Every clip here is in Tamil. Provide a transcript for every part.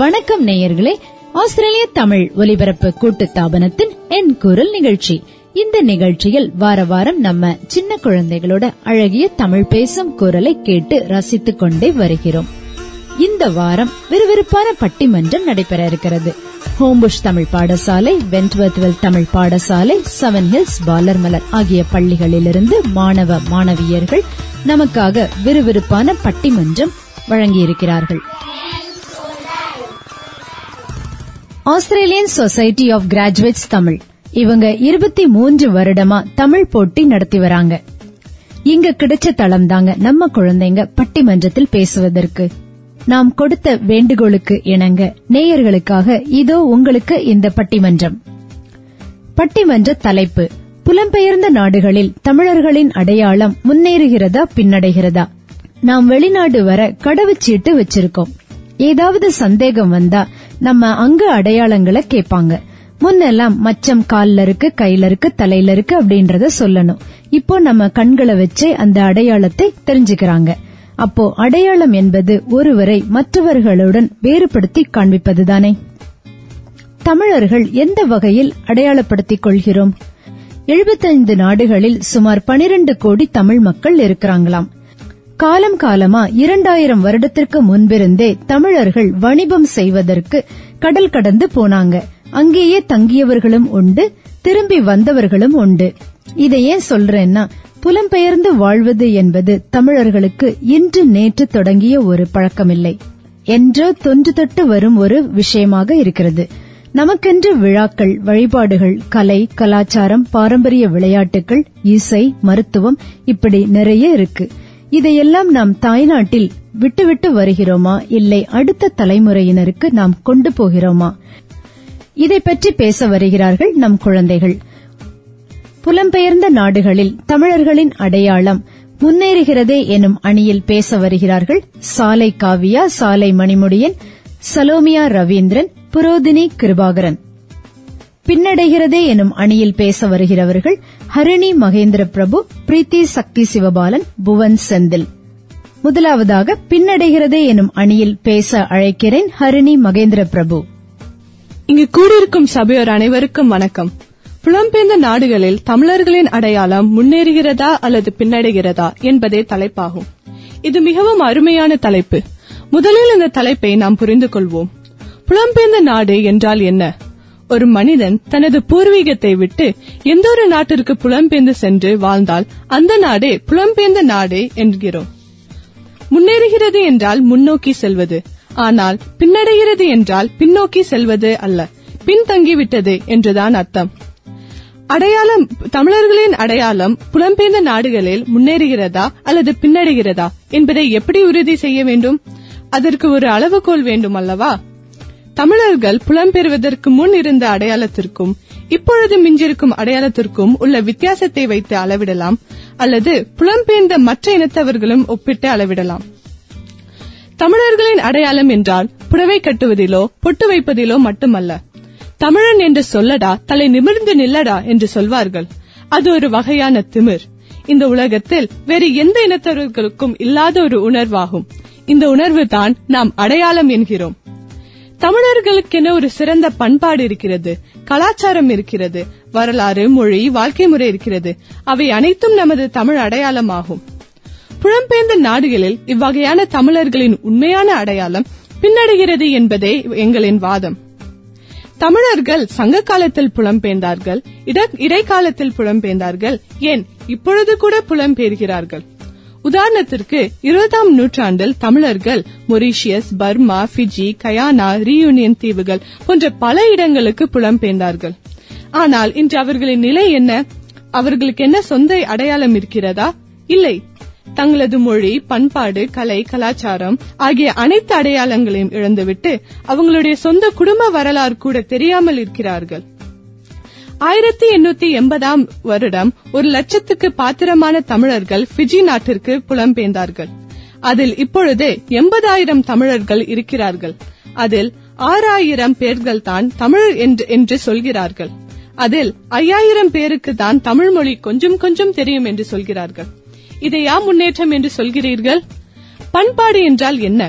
வணக்கம் நேயர்களே, ஆஸ்திரேலிய தமிழ் ஒலிபரப்பு கூட்டுத்தாபனத்தின் என் குரல் நிகழ்ச்சி. இந்த நிகழ்ச்சியில் வார வாரம் நம்ம சின்ன குழந்தைகளோட அழகிய தமிழ் பேசும் குரலை கேட்டு ரசித்துக் கொண்டே வருகிறோம். இந்த வாரம் விறுவிறுப்பான பட்டிமன்றம் நடைபெற இருக்கிறது. ஹோம்புஷ் தமிழ் பாடசாலை, வென்ட்வர்த் தமிழ் பாடசாலை, செவன் ஹில்ஸ் பாலர்மலர் ஆகிய பள்ளிகளிலிருந்து மாணவ மாணவியர்கள் நமக்காக விறுவிறுப்பான பட்டிமன்றம் வழங்கியிருக்கிறார்கள். Australian society of graduates Tamil இவங்க 23 வருடமா தமிழ் போட்டி நடத்தி வராங்க. இங்க கிடைச்ச தளம் தாங்க நம்ம குழந்தைங்க பட்டிமன்றத்தில் பேசுவதற்கு. நாம் கொடுத்த வேண்டுகோளுக்கு இணங்க நேயர்களுக்காக இதோ உங்களுக்கு இந்த பட்டிமன்றம். பட்டிமன்ற தலைப்பு: புலம்பெயர்ந்த நாடுகளில் தமிழர்களின் அடையாளம் முன்னேறுகிறதா பின்னடைகிறதா? நாம் வெளிநாடு வர கடவுச்சீட்டு வச்சிருக்கோம். ஏதாவது சந்தேகம் வந்தா நம்ம அங்க அடையாளங்களை கேட்பாங்க. முன்னெல்லாம் மச்சம் கால்ல இருக்கு, கையில இருக்கு, தலையில இருக்கு அப்படின்றத சொல்லணும். இப்போ நம்ம கண்களை வச்சே அந்த அடையாளத்தை தெரிஞ்சுக்கிறாங்க. அப்போ அடையாளம் என்பது ஒருவரை மற்றவர்களுடன் வேறுபடுத்தி காண்பிப்பதுதானே. தமிழர்கள் எந்த வகையில் அடையாளப்படுத்திக் கொள்கிறோம்? 75 நாடுகளில் சுமார் 12 கோடி தமிழ் மக்கள் இருக்கிறாங்களாம். காலம் காலமா 2000 வருடத்திற்கு முன்பிருந்தே தமிழர்கள் வணிபம் செய்வதற்கு கடல் கடந்து போனாங்க. அங்கேயே தங்கியவர்களும் உண்டு, திரும்பி வந்தவர்களும் உண்டு. இதை ஏன் சொல்றேன்னா, புலம்பெயர்ந்து வாழ்வது என்பது தமிழர்களுக்கு இன்று நேற்று தொடங்கிய ஒரு பழக்கமில்லை, என்றோ தொன்று தொட்டு வரும் ஒரு விஷயமாக இருக்கிறது. நமக்கென்று விழாக்கள், வழிபாடுகள், கலை, கலாச்சாரம், பாரம்பரிய விளையாட்டுகள், இசை, மருத்துவம் இப்படி நிறைய இருக்கு. இதையெல்லாம் நாம் தாய்நாட்டில் விட்டுவிட்டு வருகிறோமா, இல்லை அடுத்த தலைமுறையினருக்கு நாம் கொண்டு போகிறோமா? இதை பற்றி பேச வருகிறார்கள் நம் குழந்தைகள். புலம்பெயர்ந்த நாடுகளில் தமிழர்களின் அடையாளம் முன்னேறுகிறதே எனும் அணியில் பேச வருகிறார்கள் சாலை காவியா, சாலை மணிமுடியன், சலோமியா ரவீந்திரன், புரோதினி கிருபாகரன். பின்னடைகிறதே எனும் அணியில் பேச வருகிறவர்கள் ஹரிணி மகேந்திர பிரபு, பிரீத்தி சக்தி சிவபாலன், புவன் செந்தில். முதலாவதாக பின்னடைகிறதே எனும் அணியில் பேச அழைக்கிறேன் ஹரிணி மகேந்திர பிரபு. இங்கு கூடியிருக்கும் சபையோர் அனைவருக்கும் வணக்கம். புலம்பெயர்ந்த நாடுகளில் தமிழர்களின் அடையாளம் முன்னேறுகிறதா அல்லது பின்னடைகிறதா என்பதே தலைப்பாகும். இது மிகவும் அருமையான தலைப்பு. முதலில் இந்த தலைப்பை நாம் புரிந்து கொள்வோம். புலம்பெயர்ந்த நாடு என்றால் என்ன? ஒரு மனிதன் தனது பூர்வீகத்தை விட்டு எந்தொரு நாட்டிற்கு புலம்பெயர்ந்து சென்று வாழ்ந்தால் அந்த நாடே புலம்பெயர்ந்த நாடு என்கிறோம். முன்னேறுகிறது என்றால் முன்னோக்கி செல்வது, ஆனால் பின்னடைகிறது என்றால் பின்னோக்கி செல்வது அல்ல, பின்தங்கிவிட்டது என்றுதான் அர்த்தம். அடையாளம், தமிழர்களின் அடையாளம் புலம்பெயர்ந்த நாடுகளில் முன்னேறுகிறதா அல்லது பின்னடைகிறதா என்பதை எப்படி உறுதி செய்ய வேண்டும்? அதற்கு ஒரு அளவுகோல் வேண்டும் அல்லவா? தமிழர்கள் புலம்பெயர்வதற்கு முன் இருந்த அடையாளத்திற்கும் இப்பொழுது மிஞ்சிருக்கும் அடையாளத்திற்கும் உள்ள வித்தியாசத்தை வைத்து அளவிடலாம், அல்லது புலம்பெயர்ந்த மற்ற இனத்தவர்களும் ஒப்பிட்டு அளவிடலாம். தமிழர்களின் அடையாளம் என்றால் புடவை கட்டுவதிலோ பொட்டு வைப்பதிலோ மட்டுமல்ல. தமிழன் என்று சொல்லடா, தலை நிமிர்ந்து நில்லடா என்று சொல்வார்கள். அது ஒரு வகையான திமிர். இந்த உலகத்தில் வேறு எந்த இனத்தவர்களுக்கும் இல்லாத ஒரு உணர்வாகும். இந்த உணர்வு தான் நாம் அடையாளம் என்கிறோம். தமிழர்களுக்கென ஒரு சிறந்த பண்பாடு இருக்கிறது, கலாச்சாரம் இருக்கிறது, வரலாறு, மொழி, வாழ்க்கை முறை இருக்கிறது. அவை அனைத்தும் நமது தமிழ் அடையாளமாகும். புலம்பெயர்ந்த நாடுகளில் இவ்வகையான தமிழர்களின் உண்மையான அடையாளம் பின்னடைகிறது என்பதே எங்களின் வாதம். தமிழர்கள் சங்க காலத்தில் புலம்பெயர்ந்தார்கள், இடைக்காலத்தில் புலம்பெயர்ந்தார்கள், ஏன் இப்பொழுது கூட புலம்பெயர்கிறார்கள். உதாரணத்திற்கு 20ஆம் நூற்றாண்டில் தமிழர்கள் Mauritius, Burma, Fiji, Guyana, Reunion தீவுகள் போன்ற பல இடங்களுக்கு புலம்பெயர்ந்தார்கள். ஆனால் இன்று அவர்களின் நிலை என்ன? அவர்களுக்கு என்ன சொந்த அடையாளம் இருக்கிறதா? இல்லை. தங்களது மொழி, பண்பாடு, கலை, கலாச்சாரம் ஆகிய அனைத்து அடையாளங்களையும் இழந்துவிட்டு அவங்களுடைய சொந்த குடும்ப வரலாறு கூட தெரியாமல் இருக்கிறார்கள். 1880ஆம் வருடம் 100,000க்கு பாத்திரமான தமிழர்கள் பிஜி நாட்டிற்கு புலம்பெயர்ந்தார்கள். அதில் இப்பொழுது 80,000 தமிழர்கள் இருக்கிறார்கள். அதில் 6,000 பேர்கள் தான் தமிழ் என்று சொல்கிறார்கள். அதில் 5,000 பேருக்கு தான் தமிழ் மொழி கொஞ்சம் கொஞ்சம் தெரியும் என்று சொல்கிறார்கள். இதையா முன்னேற்றம் என்று சொல்கிறீர்கள்? பண்பாடு என்றால் என்ன?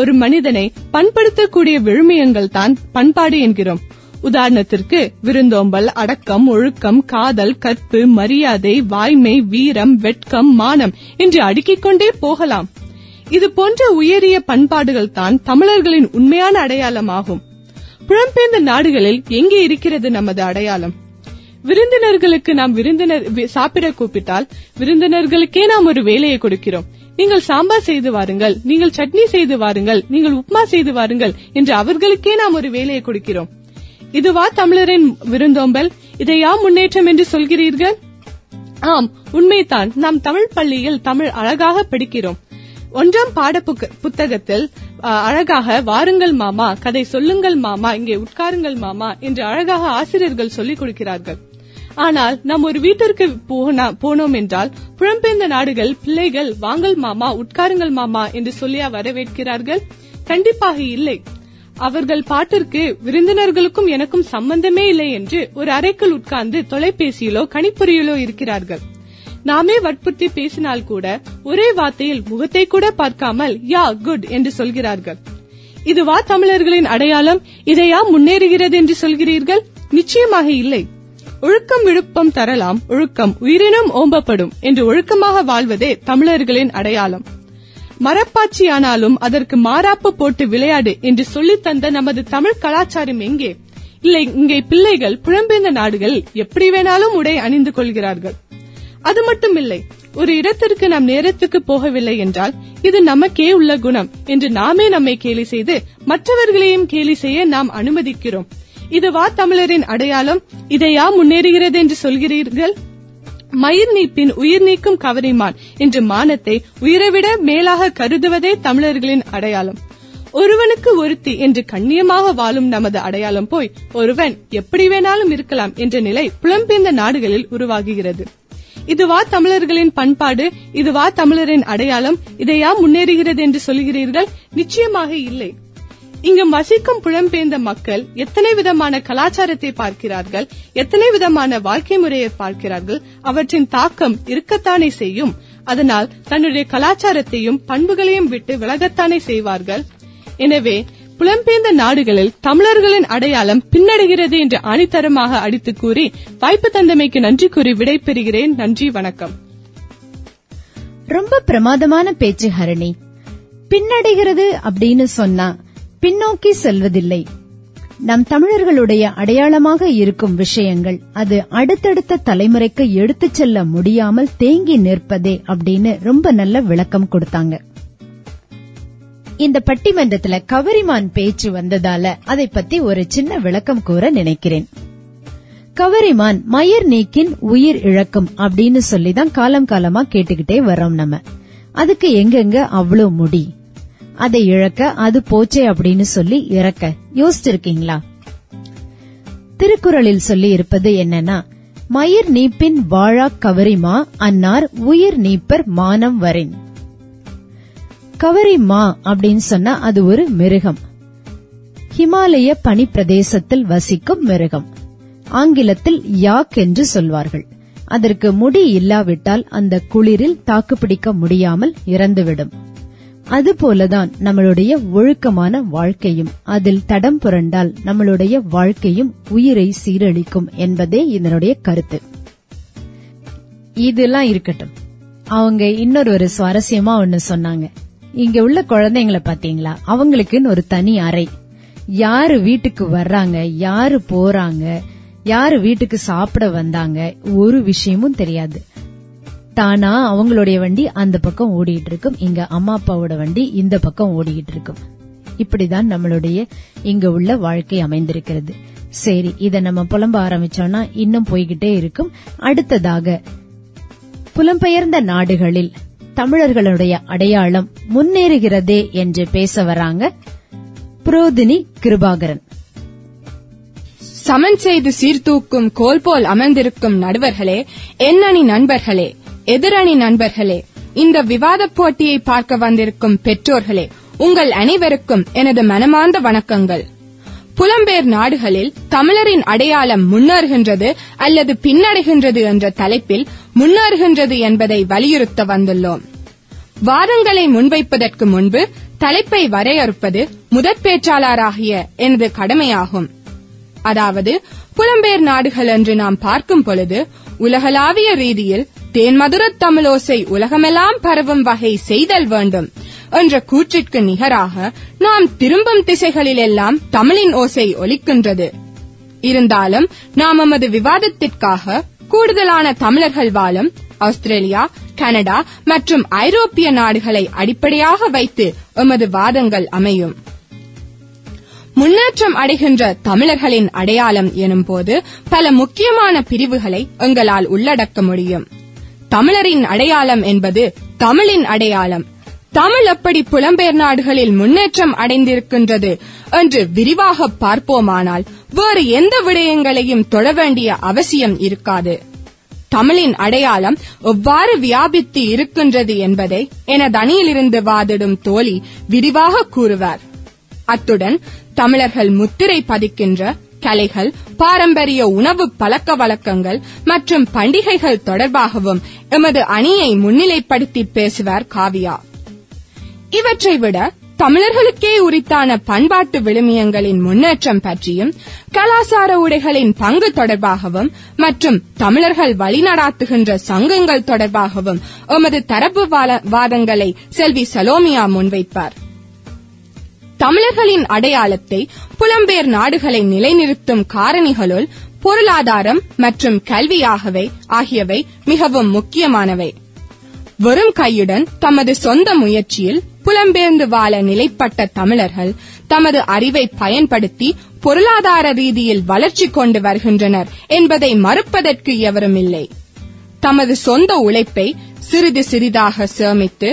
ஒரு மனிதனை பண்படுத்தக்கூடிய விழுமியங்கள் தான் பண்பாடு என்கிறோம். உதாரணத்திற்கு விருந்தோம்பல், அடக்கம், ஒழுக்கம், காதல், கற்பு, மரியாதை, வாய்மை, வீரம், வெட்கம், மானம் என்று அடுக்கிக் கொண்டே போகலாம். இது போன்ற உயரிய பண்பாடுகள் தான் தமிழர்களின் உண்மையான அடையாளமாகும். புலம்பெயர்ந்த நாடுகளில் எங்கே இருக்கிறது நமது அடையாளம்? விருந்தினர்களுக்கு நாம் சாப்பிட கூப்பிட்டால் விருந்தினர்களுக்கே நாம் ஒரு வேலையை கொடுக்கிறோம். நீங்கள் சாம்பார் செய்து வாருங்கள், நீங்கள் சட்னி செய்து வாருங்கள், நீங்கள் உப்புமா செய்து வாருங்கள் என்று அவர்களுக்கே நாம் ஒரு வேலையை கொடுக்கிறோம். இதுவா தமிழரின் விருந்தோம்பல்? இதையா முன்னேற்றம் என்று சொல்கிறீர்கள்? ஆம், உண்மைதான். நாம் தமிழ் பள்ளியில் தமிழ் அழகாக படிக்கிறோம். 1ஆம் பாட புத்தகத்தில் அழகாக வாருங்கள் மாமா, கதை சொல்லுங்கள் மாமா, இங்கே உட்காருங்கள் மாமா என்று அழகாக ஆசிரியர்கள் சொல்லிக் கொடுக்கிறார்கள். ஆனால் நாம் ஒரு வீட்டிற்கு போனோம் என்றால் புலம்பெயர்ந்த நாடுகள் பிள்ளைகள் வாங்கல் மாமா, உட்காருங்கள் மாமா என்று சொல்லியா வரவேற்கிறார்கள்? கண்டிப்பாக இல்லை. அவர்கள் பாட்டிற்கு விருந்தினர்களுக்கும் எனக்கும் சம்பந்தமே இல்லை என்று ஒரு அறைக்குள் உட்கார்ந்து தொலைபேசியிலோ கணிப்பொறியிலோ இருக்கிறார்கள். நாமே வற்புறுத்தி பேசினால் கூட ஒரே வார்த்தையில் முகத்தை கூட பார்க்காமல் யா குட் என்று சொல்கிறார்கள். இதுவா தமிழர்களின் அடையாளம்? இதையா முன்னேறுகிறது என்று சொல்கிறீர்கள்? நிச்சயமாக இல்லை. ஒழுக்கம் விழுப்பம் தரலாம், ஒழுக்கம் உயிரினும் ஓம்பப்படும் என்று ஒழுக்கமாக வாழ்வதே தமிழர்களின் அடையாளம். மரப்பாச்சியானாலும் அதற்கு மாறாப்பு போட்டு விளையாடு என்று சொல்லித் தந்த நமது தமிழ் கலாச்சாரம் எங்கே? இல்லை, இங்கே பிள்ளைகள் புலம்பெயர்ந்த நாடுகளில் எப்படி வேணாலும் உடை அணிந்து கொள்கிறார்கள். அது மட்டுமில்லை, ஒரு இடத்திற்கு நாம் நேரத்துக்கு போகவில்லை என்றால் இது நமக்கே உள்ள குணம் என்று நாமே நம்மை கேலி செய்து மற்றவர்களையும் கேலி செய்ய நாம் அனுமதிக்கிறோம். இதுவா தமிழரின் அடையாளம்? இதையா முன்னேறுகிறது என்று சொல்கிறீர்கள்? மயிர் நீப்பின் உயிர் நீக்கும் கவரிமான் என்று மானத்தை உயிரைவிட மேலாக கருதுவதே தமிழர்களின் அடையாளம். ஒருவனுக்கு ஒருத்தி என்று கண்ணியமாக வாழும் நமது அடையாளம் போய் ஒருவன் எப்படி வேணாலும் இருக்கலாம் என்ற நிலை புலம்பெயர்ந்த நாடுகளில் உருவாகுகிறது. இதுவா தமிழர்களின் பண்பாடு? இதுவா தமிழரின் அடையாளம்? இதையா முன்னேறுகிறது என்று சொல்கிறீர்கள்? நிச்சயமாக இல்லை. இங்கு வசிக்கும் புலம்பெயர்ந்த மக்கள் எத்தனை விதமான கலாச்சாரத்தை பார்க்கிறார்கள், எத்தனை விதமான வாழ்க்கை முறையை பார்க்கிறார்கள். அவற்றின் தாக்கம் இருக்கத்தானே செய்யும். அதனால் தன்னுடைய கலாச்சாரத்தையும் பண்புகளையும் விட்டு விலகத்தானே செய்வார்கள். எனவே புலம்பெயர்ந்த நாடுகளில் தமிழர்களின் அடையாளம் பின்னடைகிறது என்று ஆணித்தரமாக அடித்துக் கூறி வாய்ப்பு தந்தமைக்கு நன்றி கூறி விடைபெறுகிறேன். நன்றி, வணக்கம். ரொம்ப பிரமாதமான பேச்சு ஹரணி. பின்னடைகிறது அப்படின்னு சொன்னா பின்னோக்கி செல்வதில்லை. நம் தமிழர்களுடைய அடையாளமாக இருக்கும் விஷயங்கள் அது அடுத்தடுத்த தலைமுறைக்கு எடுத்துச் செல்ல முடியாமல் தேங்கி நிற்பதே அப்படின்னு ரொம்ப நல்ல விளக்கம் கொடுத்தாங்க. இந்த பட்டிமன்றத்துல கவரிமான் பேச்சு வந்ததால அதை பத்தி ஒரு சின்ன விளக்கம் கூற நினைக்கிறேன். கவரிமான் மயிர் நீக்கின் உயிர் இழக்கும் அப்படின்னு சொல்லிதான் காலம் காலமா கேட்டுக்கிட்டே வரோம். நம்ம அதுக்கு எங்கெங்க அவ்வளவு முடி, அதை இழக்க அது போச்சே அப்படின்னு சொல்லி இறக்க யோசிச்சிருக்கீங்களா? திருக்குறளில் சொல்லி இருப்பது என்னன்னா, மயிர் நீப்பின் வாழா கவரிமா அன்னார் உயிர் நீப்பர் மானம் வரின். கவரி மா அப்படின்னு சொன்னா அது ஒரு மிருகம், ஹிமாலய பனி பிரதேசத்தில் வசிக்கும் மிருகம். ஆங்கிலத்தில் யாக் என்று சொல்வார்கள். அதற்கு முடி இல்லாவிட்டால் அந்த குளிரில் தாக்குப்பிடிக்க முடியாமல் இறந்துவிடும். அதுபோலதான் நம்மளுடைய ஒழுக்கமான வாழ்க்கையும் அதில் தடம் புரண்டால் நம்மளுடைய வாழ்க்கையும் உயிரை சீரழிக்கும் என்பதே இதனுடைய கருத்து. இதெல்லாம் இருக்கட்டும், அவங்க இன்னொரு ஒரு சுவாரஸ்யமா ஒன்னு சொன்னாங்க. இங்க உள்ள குழந்தைங்களை பாத்தீங்களா, அவங்களுக்குன்னு ஒரு தனி அறை. யாரு வீட்டுக்கு வர்றாங்க, யாரு போறாங்க, யாரு வீட்டுக்கு சாப்பிட வந்தாங்க, ஒரு விஷயமும் தெரியாது. தானா அவங்களுடைய வண்டி அந்த பக்கம் ஓடிட்டு இருக்கும், இங்க அம்மா அப்பாவோட வண்டி இந்த பக்கம் ஓடிட்டு இருக்கும். இப்படிதான் நம்மளுடைய இங்க உள்ள வாழ்க்கை அமைந்திருக்கிறது. சரி, இத நம்ம புலம்ப ஆரம்பிச்சோம்னா இன்னும் போய்கிட்டே இருக்கும். அடுத்ததாக, புலம்பெயர்ந்த நாடுகளில் தமிழர்களுடைய அடையாளம் முன்னேறுகிறதே என்று பேச வராங்க புரோதினி கிருபாகரன். சமன் செய்து சீர்தூக்கும் கோல்போல் அமர்ந்திருக்கும் நடுவர்களே, எண்ணணி நண்பர்களே, எதிரணி நண்பர்களே, இந்த விவாத போட்டியை பார்க்க வந்திருக்கும் பெற்றோர்களே, உங்கள் அனைவருக்கும் எனது மனமார்ந்த வணக்கங்கள். புலம்பெயர் நாடுகளில் தமிழரின் அடையாளம் முன்னேறுகின்றது அல்லது பின்னடைகின்றது என்ற தலைப்பில் முன்னேறுகின்றது என்பதை வலியுறுத்த வந்துள்ளோம். வாதங்களை முன்வைப்பதற்கு முன்பு தலைப்பை வரையறுப்பது முதற்பேச்சாளராகிய எனது கடமையாகும். அதாவது புலம்பெயர் நாடுகள் என்று நாம் பார்க்கும் பொழுது உலகளாவிய ரீதியில் தேன்மதுர தமிழோசை உலகமெல்லாம் பரவும் வகை செய்தல் வேண்டும் என்ற கூற்றிற்கு நிகராக நாம் திரும்பும் திசைகளிலெல்லாம் தமிழின் ஓசை ஒலிக்கின்றது. இருந்தாலும் நாம் நமது விவாதத்திற்காக கூடுதலான தமிழர்கள் வாழும் ஆஸ்திரேலியா, கனடா மற்றும் ஐரோப்பிய நாடுகளை அடிப்படையாக வைத்து எமது வாதங்கள் அமையும். முன்னேற்றம் அடைகின்ற தமிழர்களின் அடையாளம் எனும் போது பல முக்கியமான பிரிவுகளை எங்களால் உள்ளடக்க முடியும். தமிழரின் அடையாளம் என்பது தமிழின் அடையாளம், தமிழ் எப்படி புலம்பெயர் நாடுகளில் முன்னேற்றம் அடைந்திருக்கின்றது என்று விரிவாக பார்ப்போமானால் வேறு எந்த விடயங்களையும் தொழ வேண்டிய அவசியம் இருக்காது. தமிழின் அடையாளம் எவ்வாறு வியாபித்து இருக்கின்றது என்பதை எனது அணியிலிருந்து வாதிடும் தோழி விரிவாக கூறுவார். அத்துடன் தமிழர்கள் முத்திரை பதிக்கின்ற கலைகள், பாரம்பரிய உணவு பழக்க வழக்கங்கள் மற்றும் பண்டிகைகள் தொடர்பாகவும் எமது அணியை முன்னிலைப்படுத்தி பேசுவார் காவியா. இவற்றை விட தமிழர்களுக்கே உரித்தான பண்பாட்டு விழுமியங்களின் முன்னேற்றம் பற்றியும், கலாச்சார உடைகளின் பங்கு தொடர்பாகவும் மற்றும் தமிழர்கள் வழிநடாத்துகின்ற சங்கங்கள் தொடர்பாகவும் எமது தரப்பு வாதங்களை செல்வி சலோமியா முன்வைப்பார். தமிழர்களின் அடையாளத்தை புலம்பெயர் நாடுகளை நிலைநிறுத்தும் காரணிகளுள் பொருளாதாரம் மற்றும் கல்வியாகவே ஆகியவை மிகவும் முக்கியமானவை. வெறும் கையுடன் தமது சொந்த முயற்சியில் புலம்பெயர்ந்து வாழ நிலைப்பட்ட தமிழர்கள் தமது அறிவை பயன்படுத்தி பொருளாதார ரீதியில் வளர்ச்சி கொண்டு வருகின்றனர் என்பதை மறுப்பதற்கு எவரும் இல்லை. தமது சொந்த உழைப்பை சிறிது சிறிதாக சேமித்து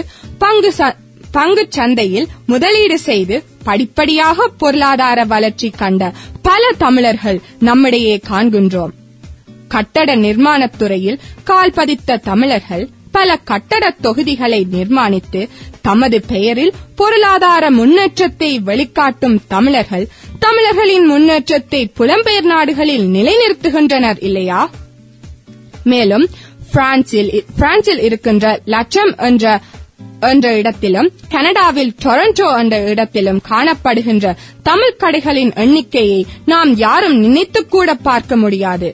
பங்கு சந்தையில் முதலீடு செய்து படிப்படியாக பொருளாதார வளர்ச்சி கண்ட பல தமிழர்கள் நம்மிடையே காண்கின்றோம். கட்டட நிர்மாணத் துறையில் கால் பதித்த தமிழர்கள் பல கட்டடத் தொகுதிகளை நிர்மாணித்து தமது பெயரில் பொருளாதார முன்னேற்றத்தை வெளிக்காட்டும் தமிழர்கள் தமிழர்களின் முன்னேற்றத்தை புலம்பெயர் நாடுகளில் நிலைநிறுத்துகின்றனர் இல்லையா? மேலும் பிரான்சில் இருக்கின்ற லட்சம் என்ற இடத்திலும் கனடாவில் டொரண்டோ என்ற இடத்திலும் காணப்படுகின்ற தமிழ் கடைகளின் எண்ணிக்கையை நாம் யாரும் நினைத்துக்கூட பார்க்க முடியாது.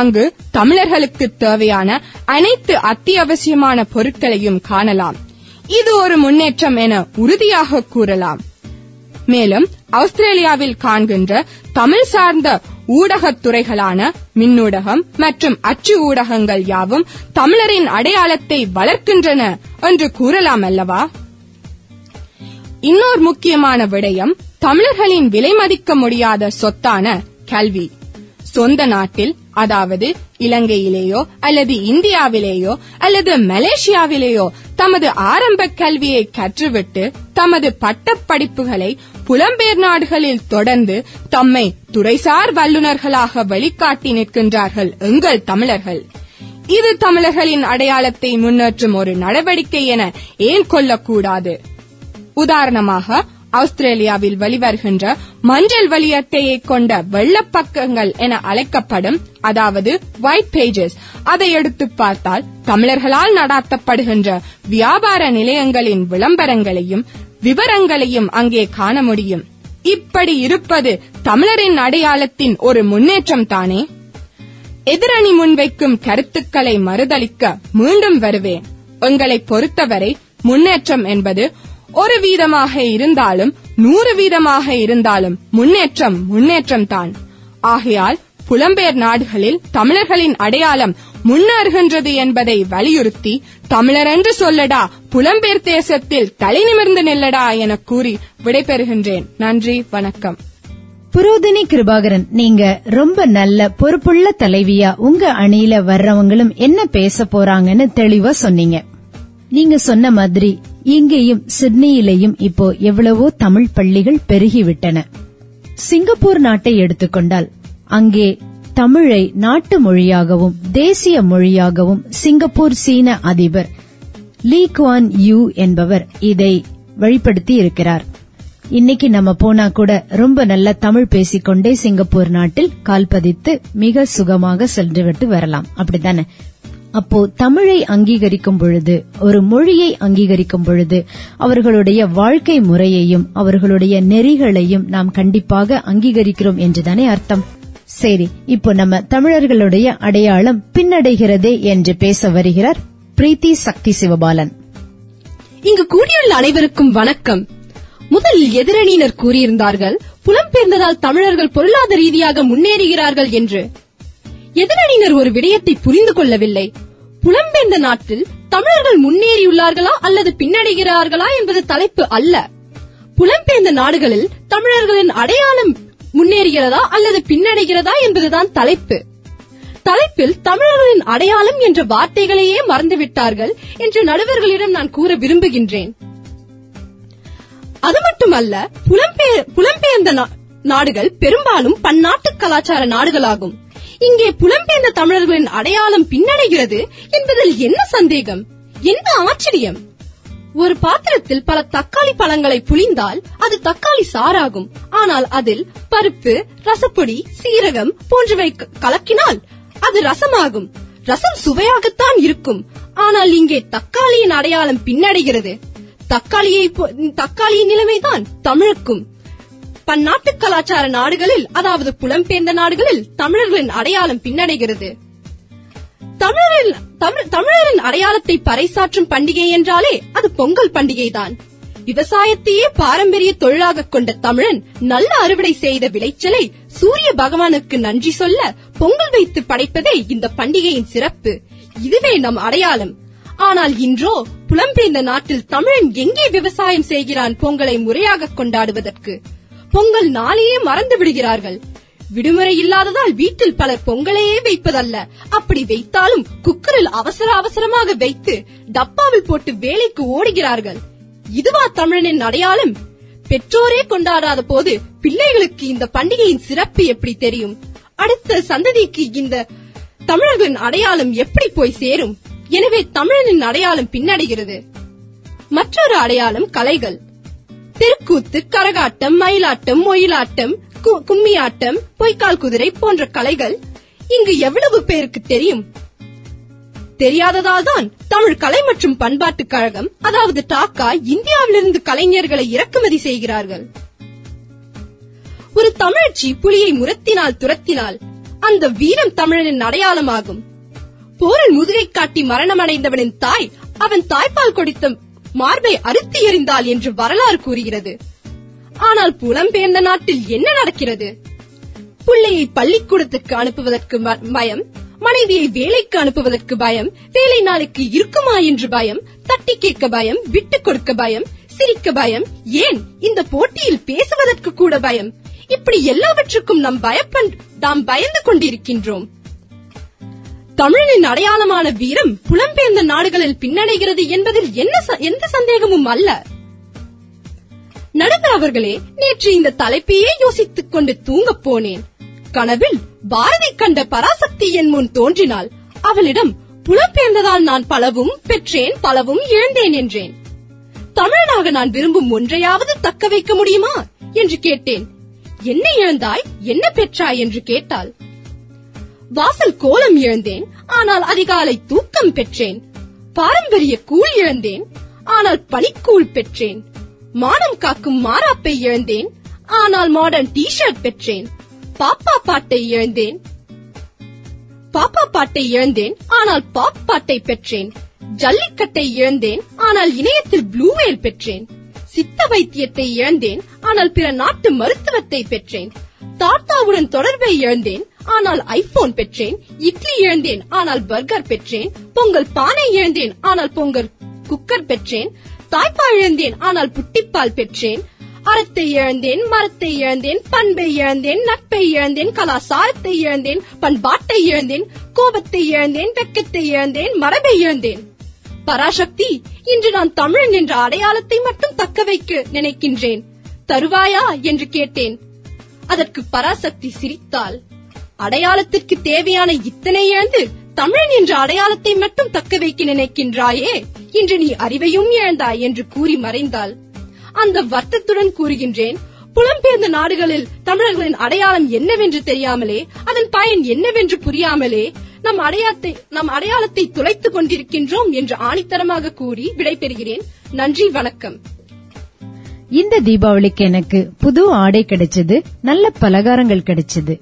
அங்கு தமிழர்களுக்கு தேவையான அனைத்து அத்தியாவசியமான பொருட்களையும் காணலாம். இது ஒரு முன்னேற்றம் என உறுதியாக கூறலாம். மேலும் ஆஸ்திரேலியாவில் காண்கின்ற தமிழ் சார்ந்த ஊடகத் துறைகளான மின்னூடகம் மற்றும் அச்சு ஊடகங்கள் யாவும் தமிழரின் அடையாளத்தை வளர்க்கின்றன என்று கூறலாம் அல்லவா? இன்னொரு முக்கியமான விடயம் தமிழர்களின் விலைமதிக்க முடியாத சொத்தான கல்வி. சொந்த நாட்டில், அதாவது இலங்கையிலேயோ அல்லது இந்தியாவிலேயோ அல்லது மலேசியாவிலேயோ தமது ஆரம்ப கல்வியை கற்றுவிட்டு தமது பட்டப்படிப்புகளை புலம்பெயர் நாடுகளில் தொடர்ந்து தம்மை துறைசார் வல்லுநர்களாக வழிகாட்டி நிற்கின்றார்கள் எங்கள் தமிழர்கள். இது தமிழர்களின் அடையாளத்தை முன்னேற்றும் ஒரு நடவடிக்கை என ஏன் கொள்ளக்கூடாது? உதாரணமாக ஆஸ்திரேலியாவில் வெளிவருகின்ற மஞ்சள் வெளியட்டையை கொண்ட வெள்ளப்பக்கங்கள் என அழைக்கப்படும், அதாவது ஒயிட் பேஜஸ், அதை எடுத்து பார்த்தால் தமிழர்களால் நடாத்தப்படுகின்ற வியாபார நிலையங்களின் விளம்பரங்களையும் விவரங்களையும் அங்கே காண முடியும். இப்படி இருப்பது தமிழரின் அடையாளத்தின் ஒரு முன்னேற்றம் தானே. எதிரணி முன்வைக்கும் கருத்துக்களை மறுதளிக்க மீண்டும் வருவேன். எங்களை பொறுத்தவரை முன்னேற்றம் என்பது ஒரு வீதமாக இருந்தாலும் 100% இருந்தாலும் முன்னேற்றம் தான். ஆகையால் புலம்பெயர் நாடுகளில் தமிழர்களின் அடையாளம் முன்னேறுகின்றது என்பதை வலியுறுத்தி தமிழர் என்று சொல்லடா, புலம்பெயர் தேசத்தில் தலை நிமிர்ந்து நில்லடா என கூறி விடைபெறுகின்றேன். நன்றி, வணக்கம். புரோதினி கிருபாகரன், நீங்க ரொம்ப நல்ல பொறுப்புள்ள தலைவியா. உங்க அணியில வர்றவங்களும் என்ன பேச போறாங்கன்னு தெளிவா சொன்னீங்க. நீங்க சொன்ன மாதிரி இங்கேயும் சிட்னியிலேயும் இப்போ எவ்வளவோ தமிழ் பள்ளிகள் பெருகிவிட்டன. சிங்கப்பூர் நாட்டை எடுத்துக்கொண்டால் அங்கே தமிழை நாட்டு மொழியாகவும் தேசிய மொழியாகவும் சிங்கப்பூர் சீன அதிபர் லீ குவான் யூ என்பவர் இதை வழிபடுத்தி இருக்கிறார். இன்னைக்கு நம்ம போனா கூட ரொம்ப நல்ல தமிழ் பேசிக்கொண்டே சிங்கப்பூர் நாட்டில் கால்பதித்து மிக சுகமாக சென்றுவிட்டு வரலாம், அப்படித்தானே? அப்போ தமிழை அங்கீகரிக்கும் பொழுது, ஒரு மொழியை அங்கீகரிக்கும் பொழுது அவர்களுடைய வாழ்க்கை முறையையும் அவர்களுடைய நெறிகளையும் நாம் கண்டிப்பாக அங்கீகரிக்கிறோம் என்றுதானே அர்த்தம். சரி, இப்போ நம்ம தமிழர்களுடைய அடையாளம் பின்னடைகிறதே என்று பேச வருகிறார் பிரீத்தி சக்தி சிவபாலன். இங்கு கூடியுள்ள அனைவருக்கும் வணக்கம். முதல் எதிரணியினர் கூறியிருந்தார்கள் புலம்பெயர்ந்ததால் தமிழர்கள் பொருளாதார ரீதியாக முன்னேறுகிறார்கள் என்று. எதிரணியினர் ஒரு விடயத்தை புரிந்து கொள்ளவில்லை. புலம்பெயர்ந்த நாட்டில் தமிழர்கள் முன்னேறியுள்ளார்களா அல்லது பின்னடைகிறார்களா என்பது தலைப்பு அல்ல. புலம்பெயர்ந்த நாடுகளில் தமிழர்களின் அடையாளம் முன்னேறுகிறதா அல்லது பின்னடைகிறதா என்பதுதான் தலைப்பு. தலைப்பில் தமிழர்களின் அடையாளம் என்ற வார்த்தைகளையே மறந்துவிட்டார்கள் என்று நடுவர்களிடம் நான் கூற விரும்புகின்றேன். அது மட்டுமல்ல, புலம்பெயர்ந்த நாடுகள் பெரும்பாலும் பன்னாட்டு கலாச்சார நாடுகளாகும். இங்கே புலம்பெயர்ந்த தமிழர்களின் அடையாளம் பின்னடைகிறது என்பதில் என்ன சந்தேகம், என்ன ஆச்சரியம்? ஒரு பாத்திரத்தில் பல தக்காளி பழங்களை புளிந்தால் அது தக்காளி சாறாகும். ஆனால் அதில் பருப்பு, ரசப்பொடி, சீரகம் போன்றவை கலக்கினால் அது ரசமாகும். ரசம் சுவையாகத்தான் இருக்கும். ஆனால் இங்கே தக்காளியின் அடையாளம் பின்னடைகிறது. தக்காளியின் நிலைமைதான் தமிழுக்கும். பன்னாட்டு கலாச்சார நாடுகளில், அதாவது புலம்பெயர்ந்த நாடுகளில் தமிழர்களின் அடையாளம் பின்னடைகிறது. தமிழரின் அடையாளத்தை பறைசாற்றும் பண்டிகை என்றாலே அது பொங்கல் பண்டிகைதான். விவசாயத்தையே பாரம்பரிய தொழிலாக கொண்ட தமிழன் நல்ல அறுவடை செய்த விளைச்சலை சூரிய பகவானுக்கு நன்றி சொல்ல பொங்கல் வைத்து படைப்பதே இந்த பண்டிகையின் சிறப்பு. இதுவே நம் அடையாளம். ஆனால் இன்றோ புலம்பெயர்ந்த நாட்டில் தமிழன் எங்கே விவசாயம் செய்கிறான் பொங்கலை முறையாக கொண்டாடுவதற்கு? பொங்கல் நாளையே மறந்து விடுகிறார்கள். விடுமுறை இல்லாததால் வீட்டில் பலர் பொங்கலையே வைப்பதல்ல. அப்படி வைத்தாலும் குக்கரில் அவசர அவசரமாக வைத்து டப்பாவில் போட்டு வேலைக்கு ஓடுகிறார்கள். இதுவா தமிழனின் அடையாளம்? பெற்றோரே கொண்டாடாத போது பிள்ளைகளுக்கு இந்த பண்டிகையின் சிறப்பு எப்படி தெரியும்? அடுத்த சந்ததிக்கு இந்த தமிழர்களின் அடையாளம் எப்படி போய் சேரும்? எனவே தமிழனின் அடையாளம் பின்னடைகிறது. மற்றொரு அடையாளம் கலைகள். தெருக்கூத்து, கரகாட்டம், மயிலாட்டம், ஒயிலாட்டம், கும்மியாட்டம், பொய்க்கால் குதிரை போன்ற கலைகள் இங்கு எவ்வளவு பேருக்கு தெரியும்? தெரியாததால் தான் தமிழ் கலை மற்றும் பண்பாட்டு கழகம், அதாவது டாக்கா, இந்தியாவிலிருந்து கலைஞர்களை இறக்குமதி செய்கிறார்கள். ஒரு தமிழச்சி புலியை முரத்தினால் துரத்தினால் அந்த வீரம் தமிழனின் அடையாளமாகும். போரில் முதுகை காட்டி மரணமடைந்தவனின் தாய் அவன் தாய்ப்பால் கொடுத்த மார்பை அறுத்து எறிந்தாள் என்று வரலாறு கூறுகிறது. ஆனால் புலம்பெயர்ந்த நாட்டில் என்ன நடக்கிறது? பிள்ளையை பள்ளிக்கூடத்துக்கு அனுப்புவதற்கு பயம், மனைவியை வேலைக்கு அனுப்புவதற்கு பயம், வேலை நாளுக்கு இருக்குமா என்று பயம், தட்டி கேட்க பயம், விட்டுக் கொடுக்க பயம், சிரிக்க பயம், ஏன் இந்த போட்டியில் பேசுவதற்கு கூட பயம். இப்படி எல்லாவற்றுக்கும் நாம் பயந்து கொண்டிருக்கின்றோம். தமிழனின் அடையாளமான வீரம் புலம்பெயர்ந்த நாடுகளில் பின்னடைகிறது என்பதில் எந்த சந்தேகமும் அல்ல. நடுவர் அவர்களே, நேற்று இந்த தலைப்பையே யோசித்துக் கொண்டு தூங்கப் போனேன். கனவில் பாரதி கண்ட பராசக்தி என் முன் தோன்றினாள். அவளிடம் புலம்பெயர்ந்ததால் நான் பலவும் பெற்றேன், பலவும் இழந்தேன் என்றேன். தமிழனாக நான் விரும்பும் ஒன்றையாவது தக்க வைக்க முடியுமா என்று கேட்டேன். என்ன இழந்தாய், என்ன பெற்றாய் என்று கேட்டாள். வாசல் கோலம் இழந்தேன், ஆனால் அதிகாலை தூக்கம் பெற்றேன். பாரம்பரிய கூழ் இழந்தேன், ஆனால் பனிக்கூழ் பெற்றேன். மானம் காக்கும் மாராப்பை இழந்தேன், ஆனால் மாடர்ன் டி ஷர்ட் பெற்றேன். பாப்பா பாட்டை இழந்தேன் ஆனால் பாப் பாட்டை பெற்றேன். ஜல்லிக்கட்டை இழந்தேன், ஆனால் இணையத்தில் ப்ளூவேல் பெற்றேன். சித்த வைத்தியத்தை இழந்தேன், ஆனால் பிற நாட்டு மருத்துவத்தை பெற்றேன். தாத்தாவுடன் தொடர்பை இழந்தேன், ஆனால் ஐபோன் பெற்றேன். இட்லி இழந்தேன், ஆனால் பர்கர் பெற்றேன். பொங்கல் பானை இழந்தேன், ஆனால் பொங்கல் குக்கர் பெற்றேன். தாய்ப்பால் இழந்தேன், ஆனால் புட்டிப்பால் பெற்றேன். அறத்தை இழந்தேன், மரத்தை இழந்தேன், பண்பை இழந்தேன், நட்பை இழந்தேன், கலாசாரத்தை இழந்தேன், பண்பாட்டை இழந்தேன், கோபத்தை இழந்தேன், வெக்கத்தை இழந்தேன், மரபை இழந்தேன். பராசக்தி, இன்று நான் தமிழன் என்ற அடையாளத்தை மட்டும் தக்க வைக்க நினைக்கின்றேன், தருவாயா என்று கேட்டேன். அதற்கு பராசக்தி சிரித்தாள். அடையாளத்திற்கு தேவையான இத்தனை இழந்து தமிழன் என்ற அடையாளத்தை மட்டும் தக்க வைக்க நினைக்கின்றாயே, இன்று நீ அறிவையும் இழந்தாய் என்று கூறி மறைந்தாள். அந்த வருத்தத்துடன் கூறுகின்றேன், புலம்பெயர்ந்த நாடுகளில் தமிழர்களின் அடையாளம் என்னவென்று தெரியாமலே, அதன் பயன் என்னவென்று புரியாமலே, நம் அடையாளத்தை துளைத்துக் கொண்டிருக்கின்றோம் என்று ஆணித்தரமாக கூறி விடைபெறுகிறேன். நன்றி, வணக்கம். இந்த தீபாவளிக்கு எனக்கு புது ஆடை கிடைச்சது, நல்ல பலகாரங்கள் கிடைச்சது.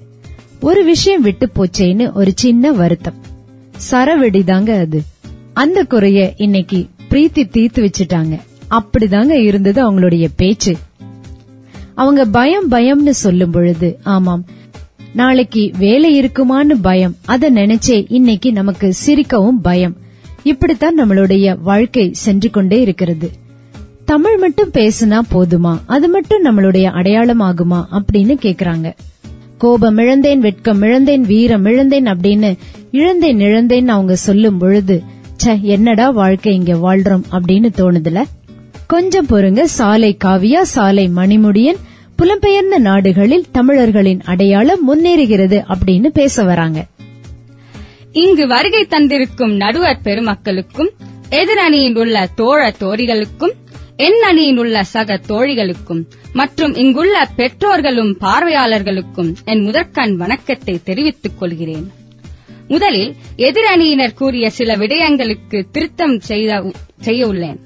ஒரு விஷயம் விட்டு போச்சேன்னு ஒரு சின்ன வருத்தம். சரவெடிதாங்க அது. அந்த குறைய இன்னைக்கு பிரீத்தி தீர்த்து வச்சுட்டாங்க. அப்படிதாங்க இருந்தது அவங்களுடைய பேச்சு. அவங்க பயம் பயம்னு சொல்லும் பொழுது, ஆமாம், நாளைக்கு வேலை இருக்குமான்னு பயம், அத நினைச்சே இன்னைக்கு நமக்கு சிரிக்கவும் பயம். இப்படித்தான் நம்மளுடைய வாழ்க்கை சென்று கொண்டே இருக்கிறது. தமிழ் மட்டும் பேசுனா போதுமா, அது மட்டும் நம்மளுடைய அடையாளம் ஆகுமா அப்படின்னு கேக்குறாங்க. கோபம் இழந்தேன், வெட்கம் இழந்தேன், வீரம் இழந்தேன் அப்படின்னு இழந்தேன் இழந்தேன்னு அவங்க சொல்லும் பொழுது, என்னடா வாழ்க்கை இங்க வாழ்றோம் அப்படின்னு தோணுதுல. கொஞ்சம் பொறுங்க. சாலை காவியா, சாலை மணிமுடியன், புலம்பெயர்ந்த நாடுகளில் தமிழர்களின் அடையாளம் முன்னேறுகிறது அப்படின்னு பேச வராங்க. இங்கு வருகை தந்திருக்கும் நடுவர் பெருமக்களுக்கும், எதிரணியில் உள்ள தோழ தோழிகளுக்கும், என் அணியில் உள்ள சக தோழிகளுக்கும் மற்றும் இங்குள்ள பெற்றோர்களும் பார்வையாளர்களுக்கும் என் முதற்கண் வணக்கத்தை தெரிவித்துக் கொள்கிறேன். முதலில் எதிரணியினர் கூறிய சில விடயங்களுக்கு திருத்தம் செய்ய உள்ளேன்.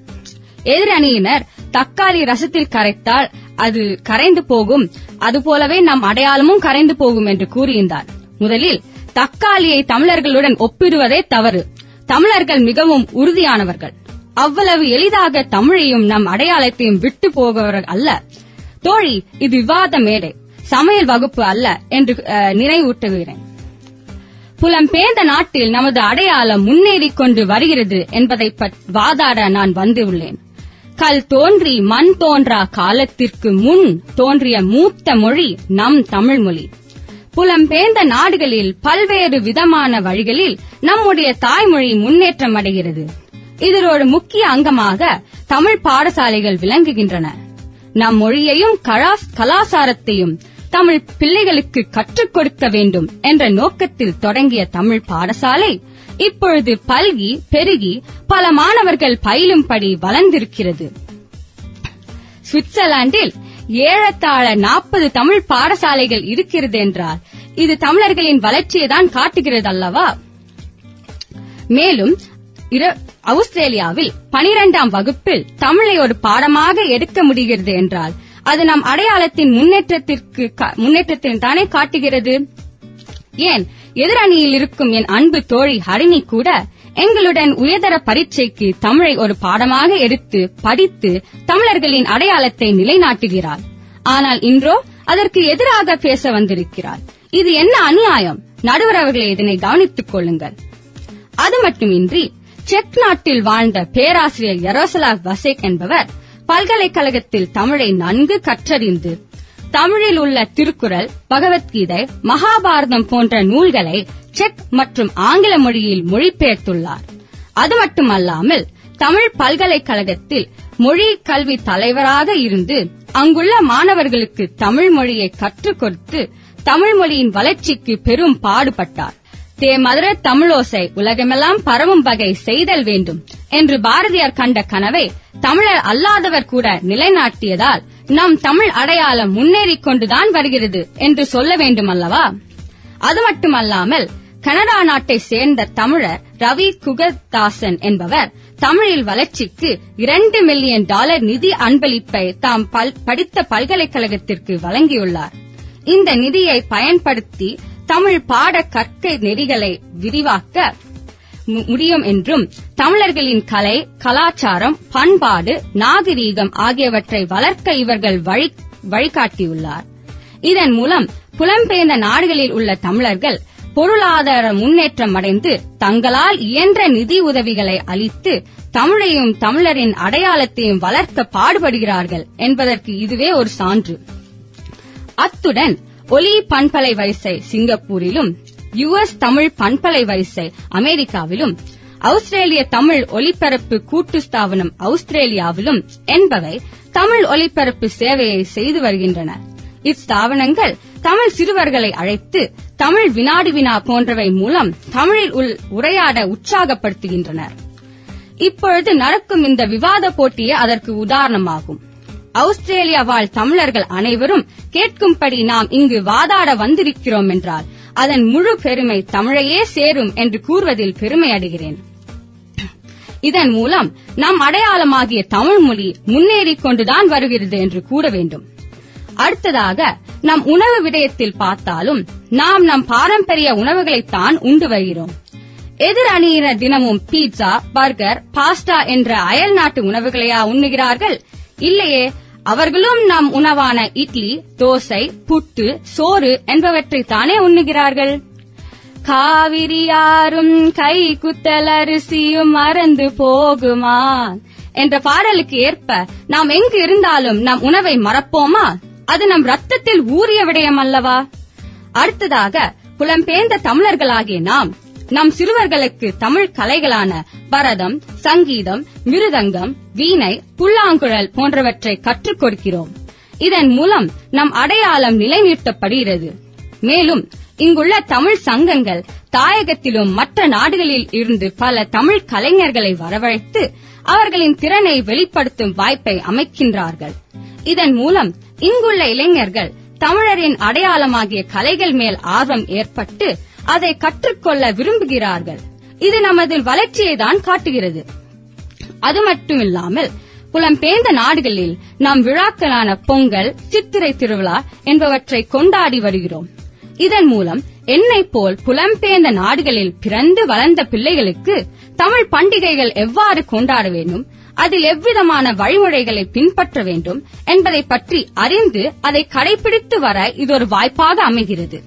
எதிரணியினர் தக்காளி ரசத்தில் கரைத்தால் அது கரைந்து போகும், அதுபோலவே நம் அடையாளமும் கரைந்து போகும் என்று கூறியிருந்தார். முதலில் தக்காளியை தமிழர்களுடன் ஒப்பிடுவதே தவறு. தமிழர்கள் மிகவும் உறுதியானவர்கள். அவ்வளவு எளிதாக தமிழையும் நம் அடையாளத்தையும் விட்டு போகவர்கள் அல்ல. தோழி, இது விவாத மேடை, சமையல் வகுப்பு அல்ல என்று நினைவூட்டுகிறேன். புலம்பெயர்ந்த நாட்டில் நமது அடையாளம் முன்னேறிக் கொண்டு வருகிறது என்பதை வாதாட நான் வந்துள்ளேன். கல் தோன்றி மண் தோன்றா காலத்திற்கு முன் தோன்றிய மூத்த மொழி நம் தமிழ் மொழி. புலம்பெயர்ந்த நாடுகளில் பல்வேறு விதமான வழிகளில் நம்முடைய தாய்மொழி முன்னேற்றம் அடைகிறது. இதில் ஒரு முக்கிய அங்கமாக தமிழ் பாடசாலைகள் விளங்குகின்றன. நம் மொழியையும் கலாச்சாரத்தையும் தமிழ் பிள்ளைகளுக்கு கற்றுக் கொடுக்க வேண்டும் என்ற நோக்கத்தில் தொடங்கிய தமிழ் பாடசாலை இப்பொழுது பல்கி பெருகி பல மாணவர்கள் பயிலும்படி வளர்ந்திருக்கிறது. சுவிட்சர்லாந்தில் ஏறத்தாழ 40 தமிழ் பாடசாலைகள் இருக்கிறது என்றால் இது தமிழர்களின் வளர்ச்சியை தான் காட்டுகிறது அல்லவா? மேலும் ஆஸ்திரேலியாவில் 12ஆம் வகுப்பில் தமிழை ஒரு பாடமாக எடுக்க முடிகிறது என்றால் அது நம் அடையாளத்தின் முன்னேற்றத்தின் தானே காட்டுகிறது. ஏன், எதிரணியில் இருக்கும் என் அன்பு தோழி ஹரிணி கூட எங்களுடன் உயர்தர பரீட்சைக்கு தமிழை ஒரு பாடமாக எடுத்து படித்து தமிழர்களின் அடையாளத்தை நிலைநாட்டுகிறார். ஆனால் இன்றோ அதற்கு எதிராக பேச வந்திருக்கிறார். இது என்ன அநியாயம்! நடுவர் அவர்களை இதனை கவனித்துக் கொள்ளுங்கள். அது மட்டுமின்றி செக் நாட்டில் வாழ்ந்த பேராசிரியர் ஜரோசலாவ் வசேக் என்பவர் பல்கலைக்கழகத்தில் தமிழை நன்கு கற்றறிந்து தமிழில் உள்ள திருக்குறள், பகவத்கீதை, மகாபாரதம் போன்ற நூல்களை செக் மற்றும் ஆங்கில மொழியில் மொழிபெயர்த்துள்ளார். அது மட்டுமல்லாமல் தமிழ் பல்கலைக்கழகத்தில் மொழி கல்வி தலைவராக இருந்து அங்குள்ள மாணவர்களுக்கு தமிழ் மொழியை கற்றுக் கொடுத்து தமிழ் மொழியின் வளர்ச்சிக்கு பெரும் பாடுபட்டார். தேமதுர தமிழோசை உலகமெல்லாம் பரவும் வகை செய்தல் வேண்டும் என்று பாரதியார் கண்ட கனவை தமிழர் அல்லாதவர் கூட நிலைநாட்டியதால் நம் தமிழ் அடையாளம் முன்னேறிக் கொண்டுதான் வருகிறது என்று சொல்ல வேண்டும் அல்லவா? அது மட்டுமல்லாமல் கனடா நாட்டை சேர்ந்த தமிழர் ரவி குகதாசன் என்பவர் தமிழில் வளர்ச்சிக்கு $2 மில்லியன் நிதி அன்பளிப்பை தாம் படித்த பல்கலைக்கழகத்திற்கு வழங்கியுள்ளார். இந்த நிதியை பயன்படுத்தி தமிழ் பாட கற்கை நெறிகளை விரிவாக்க முடியும் என்றும் தமிழர்களின் கலை, கலாச்சாரம், பண்பாடு, நாகரீகம் ஆகியவற்றை வளர்க்க இவர்கள் வழிகாட்டியுள்ளார். இதன் மூலம் புலம்பெயர்ந்த நாடுகளில் உள்ள தமிழர்கள் பொருளாதார முன்னேற்றம் அடைந்து தங்களால் இயன்ற நிதி உதவிகளை அளித்து தமிழையும் தமிழரின் அடையாளத்தையும் வளர்க்க பாடுபடுகிறார்கள் என்பதற்கு இதுவே ஒரு சான்று. அத்துடன் ஒலி பண்பலை வரிசை சிங்கப்பூரிலும், US தமிழ் பண்பலை வரிசை அமெரிக்காவிலும், ஆஸ்திரேலிய தமிழ் ஒலிபரப்பு கூட்டு ஸ்தாபனம் ஆஸ்திரேலியாவிலும் என்பவை தமிழ் ஒலிபரப்பு சேவையை செய்து வருகின்றன. இஸ்தாபனங்கள் தமிழ் சிறுவர்களை அழைத்து தமிழ் வினாடி வினா போன்றவை மூலம் தமிழில் உரையாட உற்சாகப்படுத்துகின்றனர். இப்பொழுது நடக்கும் இந்த விவாத போட்டியே அதற்கு உதாரணமாகும். ஆஸ்திரேலியா வாழ் தமிழர்கள் அனைவரும் கேட்கும்படி நாம் இங்கு வாதாட வந்திருக்கிறோம் என்றால் அதன் முழு பெருமை தமிழையே சேரும் என்று கூறுவதில் பெருமை அடைகிறேன். இதன் மூலம் நம் அடையாளமாகிய தமிழ் மொழி முன்னேறிக் கொண்டுதான் வருகிறது என்று கூற வேண்டும். அடுத்ததாக நம் உணவு விடயத்தில் பார்த்தாலும் நாம் நம் பாரம்பரிய உணவுகளைத்தான் உண்டு வருகிறோம். எதிர் அணியினர் தினமும் பீட்சா, பர்கர், பாஸ்டா என்ற அயல் நாட்டு உணவுகளையா உண்ணுகிறார்கள்? இல்லையே, அவர்களும் நம் உணவான இட்லி, தோசை, புட்டு, சோறு என்பவற்றை தானே உண்ணுகிறார்கள். காவிரியாரும் கை குத்தல் அரிசியும் மறந்து போகுமா என்ற பாடலுக்கு ஏற்ப நாம் எங்கு இருந்தாலும் நம் உணவை மறப்போமா? அது நம் ரத்தத்தில் ஊறிய விடயம் அல்லவா? அடுத்ததாக புலம்பெயர்ந்த தமிழர்களாகிய நாம் நம் சிறுவர்களுக்கு தமிழ் கலைகளான பரதம், சங்கீதம், மிருதங்கம், வீணை, புல்லாங்குழல் போன்றவற்றை கற்றுக் கொடுக்கிறோம். இதன் மூலம் நம் அடையாளம் நிலைநிறுத்தப்படுகிறது. மேலும் இங்குள்ள தமிழ் சங்கங்கள் தாயகத்திலும் மற்ற நாடுகளில் இருந்து பல தமிழ் கலைஞர்களை வரவழைத்து அவர்களின் திறனை வெளிப்படுத்தும் வாய்ப்பை அமைக்கின்றார்கள். இதன் மூலம் இங்குள்ள இளைஞர்கள் தமிழரின் அடையாளமாகிய கலைகள் மேல் ஆர்வம் ஏற்பட்டு அதை கற்றுக்கொள்ள விரும்புகிறார்கள். இது நமது வளர்ச்சியை தான் காட்டுகிறது. அது மட்டுமில்லாமல் புலம்பெயர்ந்த நாடுகளில் நாம் விழாக்களான பொங்கல், சித்திரை திருவிழா என்பவற்றை கொண்டாடி வருகிறோம். இதன் மூலம் என்னை போல் புலம்பெயர்ந்த நாடுகளில் பிறந்து வளர்ந்த பிள்ளைகளுக்கு தமிழ் பண்டிகைகள் எவ்வாறு கொண்டாட வேண்டும், அதில் எவ்விதமான வழிமுறைகளை பின்பற்ற வேண்டும் என்பதை பற்றி அறிந்து அதை கடைபிடித்து வர இது ஒரு வாய்ப்பாக அமைகிறது.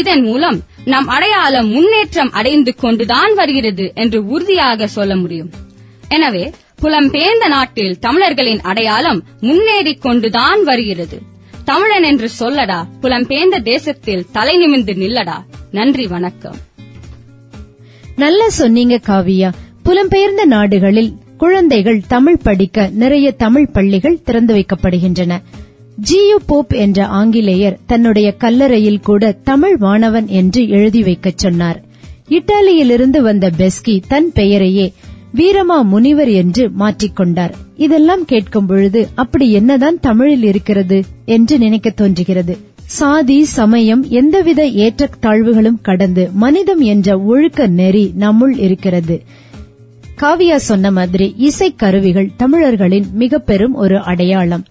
இதன் மூலம் நம் அடையாளம் முன்னேற்றம் அடைந்து கொண்டுதான் வருகிறது என்று உறுதியாக சொல்ல முடியும். எனவே புலம்பெயர்ந்த நாட்டில் தமிழர்களின் அடையாளம் முன்னேறிக் கொண்டுதான் வருகிறது. தமிழன் என்று சொல்லடா, புலம்பெயர்ந்த தேசத்தில் தலை நிமிர்ந்து நில்லடா. நன்றி, வணக்கம். நல்லா சொன்னீங்க காவியா. புலம்பெயர்ந்த நாடுகளில் குழந்தைகள் தமிழ் படிக்க நிறைய தமிழ் பள்ளிகள் திறந்து வைக்கப்படுகின்றன. ஜியு போப் என்ற ஆங்கிலேயர் தன்னுடைய கல்லறையில் கூட தமிழ் மாணவன் என்று எழுதி வைக்கச் சொன்னார். இத்தாலியிலிருந்து வந்த பெஸ்கி தன் பெயரையே வீரமா முனிவர் என்று மாற்றிக்கொண்டார். இதெல்லாம் கேட்கும் பொழுது அப்படி என்னதான் தமிழில் இருக்கிறது என்று நினைக்க தோன்றுகிறது. சாதி, சமயம், எந்தவித ஏற்றத்தாழ்வுகளும் கடந்து மனிதம் என்ற ஒழுக்க நெறி நம்முள் இருக்கிறது. காவியா சொன்ன மாதிரி இசைக்கருவிகள் தமிழர்களின் மிக பெரும் ஒரு அடையாளம்.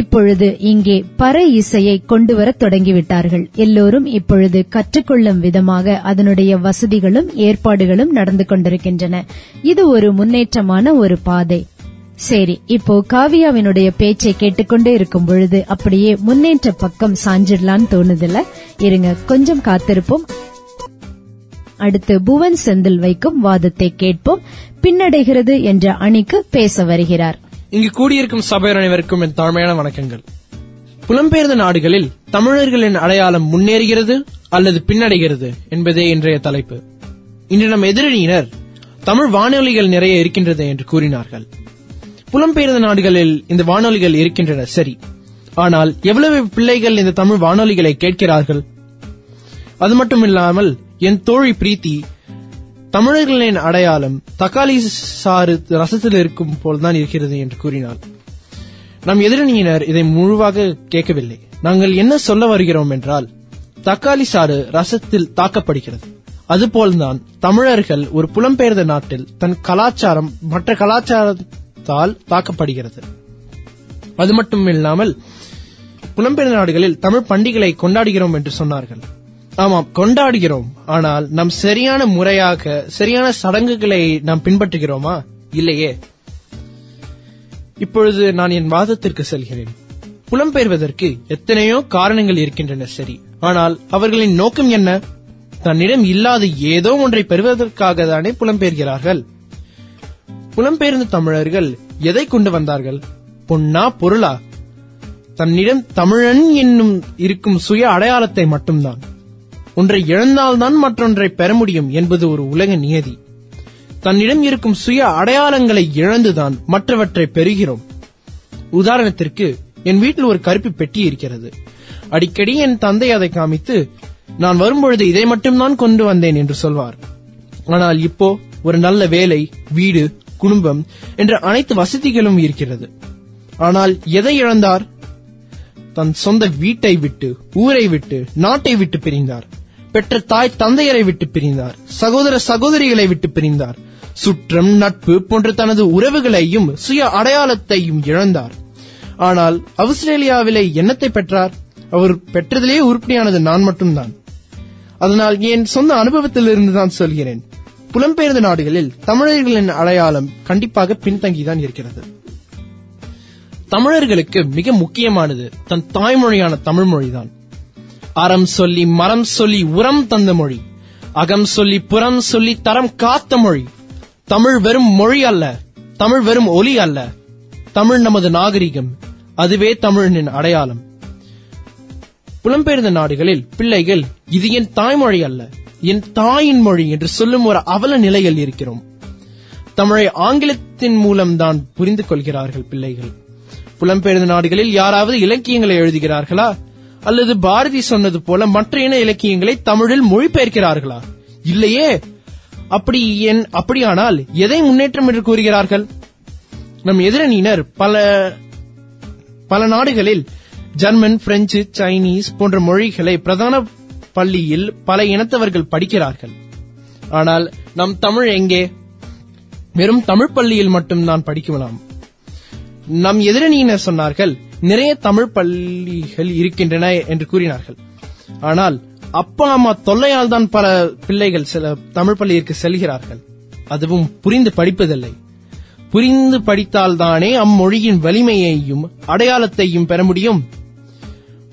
இப்பொழுது இங்கே பறை இசையை கொண்டுவர தொடங்கிவிட்டார்கள். எல்லோரும் இப்பொழுது கற்றுக்கொள்ளும் விதமாக அதனுடைய வசதிகளும் ஏற்பாடுகளும் நடந்து கொண்டிருக்கின்றன. இது ஒரு முன்னேற்றமான ஒரு பாதை. சரி, இப்போ காவியாவினுடைய பேச்சை கேட்டுக்கொண்டே இருக்கும் பொழுது அப்படியே முன்னேற்ற பக்கம் சாஞ்சிடலான்னு தோணுதில்ல? இருங்க, கொஞ்சம் காத்திருப்போம். அடுத்து புவன் செந்தில் வைக்கும் வாதத்தை கேட்போம். பின்னடைகிறது என்ற அணிக்கு பேச வருகிறார். இங்கு கூடியிருக்கும் சபையர் அனைவருக்கும் என் தாழ்மையான வணக்கங்கள். புலம்பெயர்ந்த நாடுகளில் தமிழர்களின் அடையாளம் முன்னேறுகிறது அல்லது பின்னடைகிறது என்பதே இன்றைய தலைப்பு. இன்று நம் எதிரணியினர் தமிழ் வானொலிகள் நிறைய இருக்கின்றது என்று கூறினார்கள். புலம்பெயர்ந்த நாடுகளில் இந்த வானொலிகள் இருக்கின்றன, சரி. ஆனால் எவ்வளவு பிள்ளைகள் இந்த தமிழ் வானொலிகளை கேட்கிறார்கள்? அது மட்டுமில்லாமல் என் தோழி பிரீத்தி தமிழர்களின் அடையாளம் தக்காளி சாறு ரசத்தில் இருக்கும் போல்தான் இருக்கிறது என்று கூறினார். நம் எதிரணியினர் இதை முழுவாக கேட்கவில்லை. நாங்கள் என்ன சொல்ல வருகிறோம் என்றால், தக்காளி சாறு ரசத்தில் தாக்கப்படுகிறது. அதுபோல்தான் தமிழர்கள் ஒரு புலம்பெயர்ந்த நாட்டில் தன் கலாச்சாரம் மற்ற கலாச்சாரத்தால் தாக்கப்படுகிறது. அது மட்டுமில்லாமல் புலம்பெயர்ந்த நாடுகளில் தமிழ் பண்டிகைகளை கொண்டாடுகிறோம் என்று சொன்னார்கள். ஆமாம், கொண்டாடுகிறோம். ஆனால் நாம் சரியான முறையாக சரியான சடங்குகளை நாம் பின்பற்றுகிறோமா? இல்லையே. இப்பொழுது நான் என் வாதத்திற்கு செல்கிறேன். புலம்பெயர்வதற்கு எத்தனையோ காரணங்கள் இருக்கின்றன, சரி. ஆனால் அவர்களின் நோக்கம் என்ன? தன்னிடம் இல்லாத ஏதோ ஒன்றை பெறுவதற்காக தானே புலம்பெயர்கிறார்கள். புலம்பெயர்ந்த தமிழர்கள் எதை கொண்டு வந்தார்கள்? பொன்னா பொருளா? தன்னிடம் தமிழன் என்னும் இருக்கும் சுய அடையாளத்தை மட்டும்தான். ஒன்றை இழந்தால்தான் மற்றொன்றை பெற முடியும் என்பது ஒரு உலக நியதி. தன்னிடம் இருக்கும் சுய அடையாளங்களை இழந்துதான் மற்றவற்றை பெறுகிறோம். உதாரணத்திற்கு, என் வீட்டில் ஒரு கருப்பு பெட்டி இருக்கிறது. அடிக்கடி என் தந்தை அதை காமித்து நான் வரும்பொழுது இதை மட்டும்தான் கொண்டு வந்தேன் என்று சொல்வார். ஆனால் இப்போ ஒரு நல்ல வேலை, வீடு, குடும்பம் என்ற அனைத்து வசதிகளும் இருக்கிறது. ஆனால் எதை இழந்தார்? தன் சொந்த வீட்டை விட்டு, ஊரை விட்டு, நாட்டை விட்டு பிரிந்தார். பெற்ற தாய் தந்தையரை விட்டு பிரிந்தார், சகோதர சகோதரிகளை விட்டு பிரிந்தார், சுற்றம் நட்பு போன்ற தனது உறவுகளையும் சுய அடையாளத்தையும் இழந்தார். ஆனால் ஆஸ்திரேலியாவிலே எண்ணத்தை பெற்றார். அவர் பெற்றதிலே உருப்படியானது நான் மட்டும்தான். அதனால் என் சொந்த அனுபவத்திலிருந்து தான் சொல்கிறேன். புலம்பெயர்ந்த நாடுகளில் தமிழர்களின் அடையாளம் கண்டிப்பாக பின்தங்கிதான் இருக்கிறது. தமிழர்களுக்கு மிக முக்கியமானது தன் தாய்மொழியான தமிழ் மொழிதான். அறம் சொல்லி மரம் சொல்லி உரம் தந்த மொழி, அகம் சொல்லி புறம் சொல்லி தரம் காத்த மொழி. தமிழ் வெறும் மொழி அல்ல, தமிழ் வெறும் ஒலி அல்ல, தமிழ் நமது நாகரிகம். அதுவே தமிழனின் அடையாளம். புலம்பெயர்ந்த நாடுகளில் பிள்ளைகள் இது என் தாய்மொழி அல்ல, என் தாயின் மொழி என்று சொல்லும் ஒரு அவல நிலையில் இருக்கிறோம். தமிழை ஆங்கிலத்தின் மூலம்தான் புரிந்து கொள்கிறார்கள் பிள்ளைகள். புலம்பெயர்ந்த நாடுகளில் யாராவது இலக்கியங்களை எழுதுகிறார்களா, அல்லது பாரதி சொன்னது போல மற்ற இன இலக்கியங்களை தமிழில் மொழிபெயர்க்கிறார்களா? இல்லையே. அப்படியானால் எதை முன்னேற்றம் என்று கூறுகிறார்கள்? நம் எதிரணியினர் பல நாடுகளில் ஜெர்மன், பிரெஞ்சு, சைனீஸ் போன்ற மொழிகளை பிரதான பள்ளியில் பல இனத்தவர்கள் படிக்கிறார்கள். ஆனால் நம் தமிழ் எங்கே? வெறும் தமிழ் பள்ளியில் மட்டும்தான் படிக்கலாம். நம் எதிரணியினர் சொன்னார்கள் நிறைய தமிழ் பள்ளிகள் இருக்கின்றன என்று கூறினார்கள். ஆனால் அப்பா அம்மா தொல்லையால் தான் பல பிள்ளைகள் சில தமிழ் பள்ளியிற்கு செல்கிறார்கள். அதுவும் புரிந்து படிப்பதில்லை. புரிந்து படித்தால் தானே அம்மொழியின் வலிமையையும் அடையாளத்தையும் பெற முடியும்.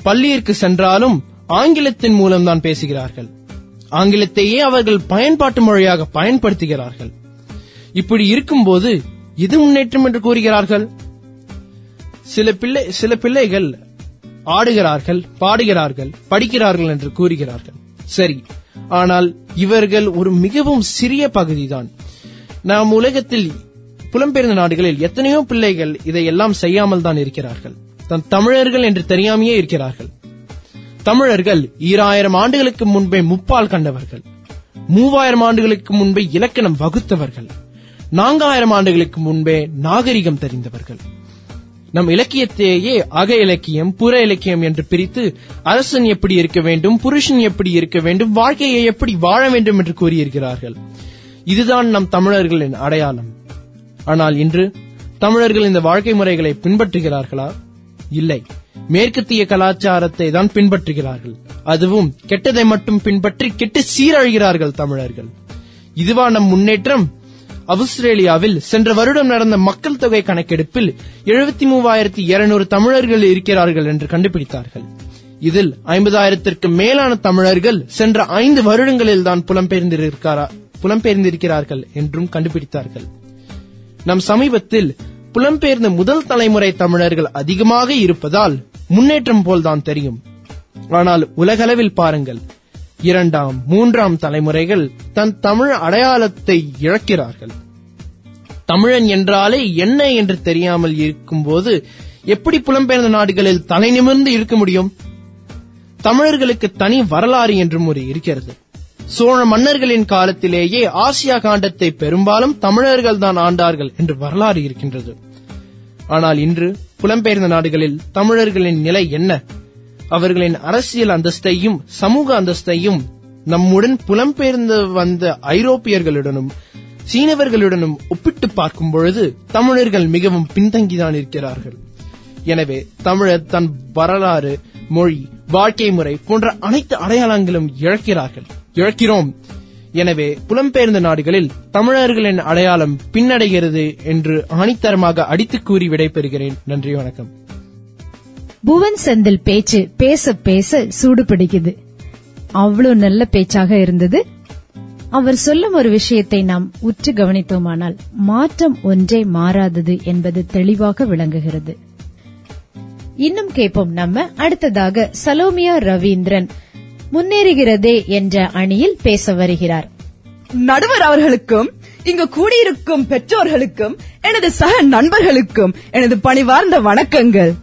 பள்ளியிற்கு சென்றாலும் ஆங்கிலத்தின் மூலம்தான் பேசுகிறார்கள். ஆங்கிலத்தையே அவர்கள் பயன்பாட்டு மொழியாக பயன்படுத்துகிறார்கள். இப்படி இருக்கும்போது இது முன்னேற்றம் என்று கூறுகிறார்கள். சில பிள்ளைகள் ஆடுகிறார்கள், பாடுகிறார்கள், படிக்கிறார்கள் என்று கூறுகிறார்கள். சரி, ஆனால் இவர்கள் ஒரு மிகவும் சிறிய பகுதிதான். நாம் உலகத்தில் புலம்பெயர்ந்த நாடுகளில் எத்தனையோ பிள்ளைகள் இதையெல்லாம் செய்யாமல் தான் இருக்கிறார்கள். தன் தமிழர்கள் என்று தெரியாமையே இருக்கிறார்கள். தமிழர்கள் 2000 ஆண்டுகளுக்கு முன்பே முப்பால் கண்டவர்கள், 3000 ஆண்டுகளுக்கு முன்பே இலக்கணம் வகுத்தவர்கள், 4000 ஆண்டுகளுக்கு முன்பே நாகரிகம் தெரிந்தவர்கள். நம் இலக்கியத்தையே அக இலக்கியம், புற இலக்கியம் என்று பிரித்து அரசன் எப்படி இருக்க வேண்டும், புருஷன் எப்படி இருக்க வேண்டும், வாழ்க்கையை எப்படி வாழ வேண்டும் என்று கூறியிருக்கிறார்கள். இதுதான் நம் தமிழர்களின் அடையாளம். ஆனால் இன்று தமிழர்கள் இந்த வாழ்க்கை முறைகளை பின்பற்றுகிறார்களா? இல்லை, மேற்கத்திய கலாச்சாரத்தை தான் பின்பற்றுகிறார்கள். அதுவும் கெட்டதை மட்டும் பின்பற்றி கெட்டு சீரழிகிறார்கள் தமிழர்கள். இதுவா நம் முன்னேற்றம்? ஆஸ்திரேலியாவில் சென்ற வருடம் நடந்த மக்கள் தொகை கணக்கெடுப்பில் 73,200 தமிழர்கள் இருக்கிறார்கள் என்று கண்டுபிடித்தார்கள். இதில் 50,000 மேலான தமிழர்கள் சென்ற 5 வருடங்களில் தான் புலம்பெயர்ந்திருக்கிறார்கள் என்றும் கண்டுபிடித்தார்கள். நம் சமீபத்தில் புலம்பெயர்ந்த முதல் தலைமுறை தமிழர்கள் அதிகமாக இருப்பதால் முன்னேற்றம் போல்தான் தெரியும். ஆனால் உலகளவில் பாருங்கள், 2ஆம் 3ஆம் தலைமுறைகள் தன் தமிழ் அடையாளத்தை இழக்கிறார்கள். தமிழன் என்றாலே என்ன என்று தெரியாமல் இருக்கும்போது எப்படி புலம்பெயர்ந்த நாடுகளில் தலை நிமிர்ந்து இருக்க முடியும்? தமிழர்களுக்கு தனி வரலாறு என்றும் ஒரு இருக்கிறது. சோழ மன்னர்களின் காலத்திலேயே ஆசியா காண்டத்தை பெரும்பாலும் தமிழர்கள் தான் ஆண்டார்கள் என்று வரலாறு இருக்கின்றது. ஆனால் இன்று புலம்பெயர்ந்த நாடுகளில் தமிழர்களின் நிலை என்ன? அவர்களின் அரசியல் அந்தஸ்தையும் சமூக அந்தஸ்தையும் நம்முடன் புலம்பெயர்ந்து வந்த ஐரோப்பியர்களுடனும் சீனவர்களுடனும் ஒப்பிட்டு பார்க்கும் பொழுது தமிழர்கள் மிகவும் பின்தங்கிதான் இருக்கிறார்கள். எனவே தமிழர் தன் வரலாறு, மொழி, வாழ்க்கை முறை போன்ற அனைத்து அடையாளங்களும் இழக்கிறோம். எனவே புலம்பெயர்ந்த நாடுகளில் தமிழர்களின் அடையாளம் பின்னடைகிறது என்று ஆணித்தரமாக அடித்து கூறி விடைபெறுகிறேன். நன்றி, வணக்கம். புவன் செந்தில் பேச்சு பேச பேச சூடு பிடிக்குது. அவ்வளவு நல்ல பேச்சாக இருந்தது. அவர் சொல்லும் ஒரு விஷயத்தை நாம் உற்று கவனித்தோமானால் மாற்றம் ஒன்றே மாறாதது என்பது தெளிவாக விளங்குகிறது. இன்னும் கேட்போம். நம்ம அடுத்ததாக சலோமியா ரவீந்திரன் முன்னேறுகிறதே என்ற அணியில் பேச வருகிறார். நடுவர் அவர்களுக்கும் இங்கு கூடியிருக்கும் பெற்றோர்களுக்கும் எனது சக நண்பர்களுக்கும் எனது பணிவார்ந்த வணக்கங்கள்.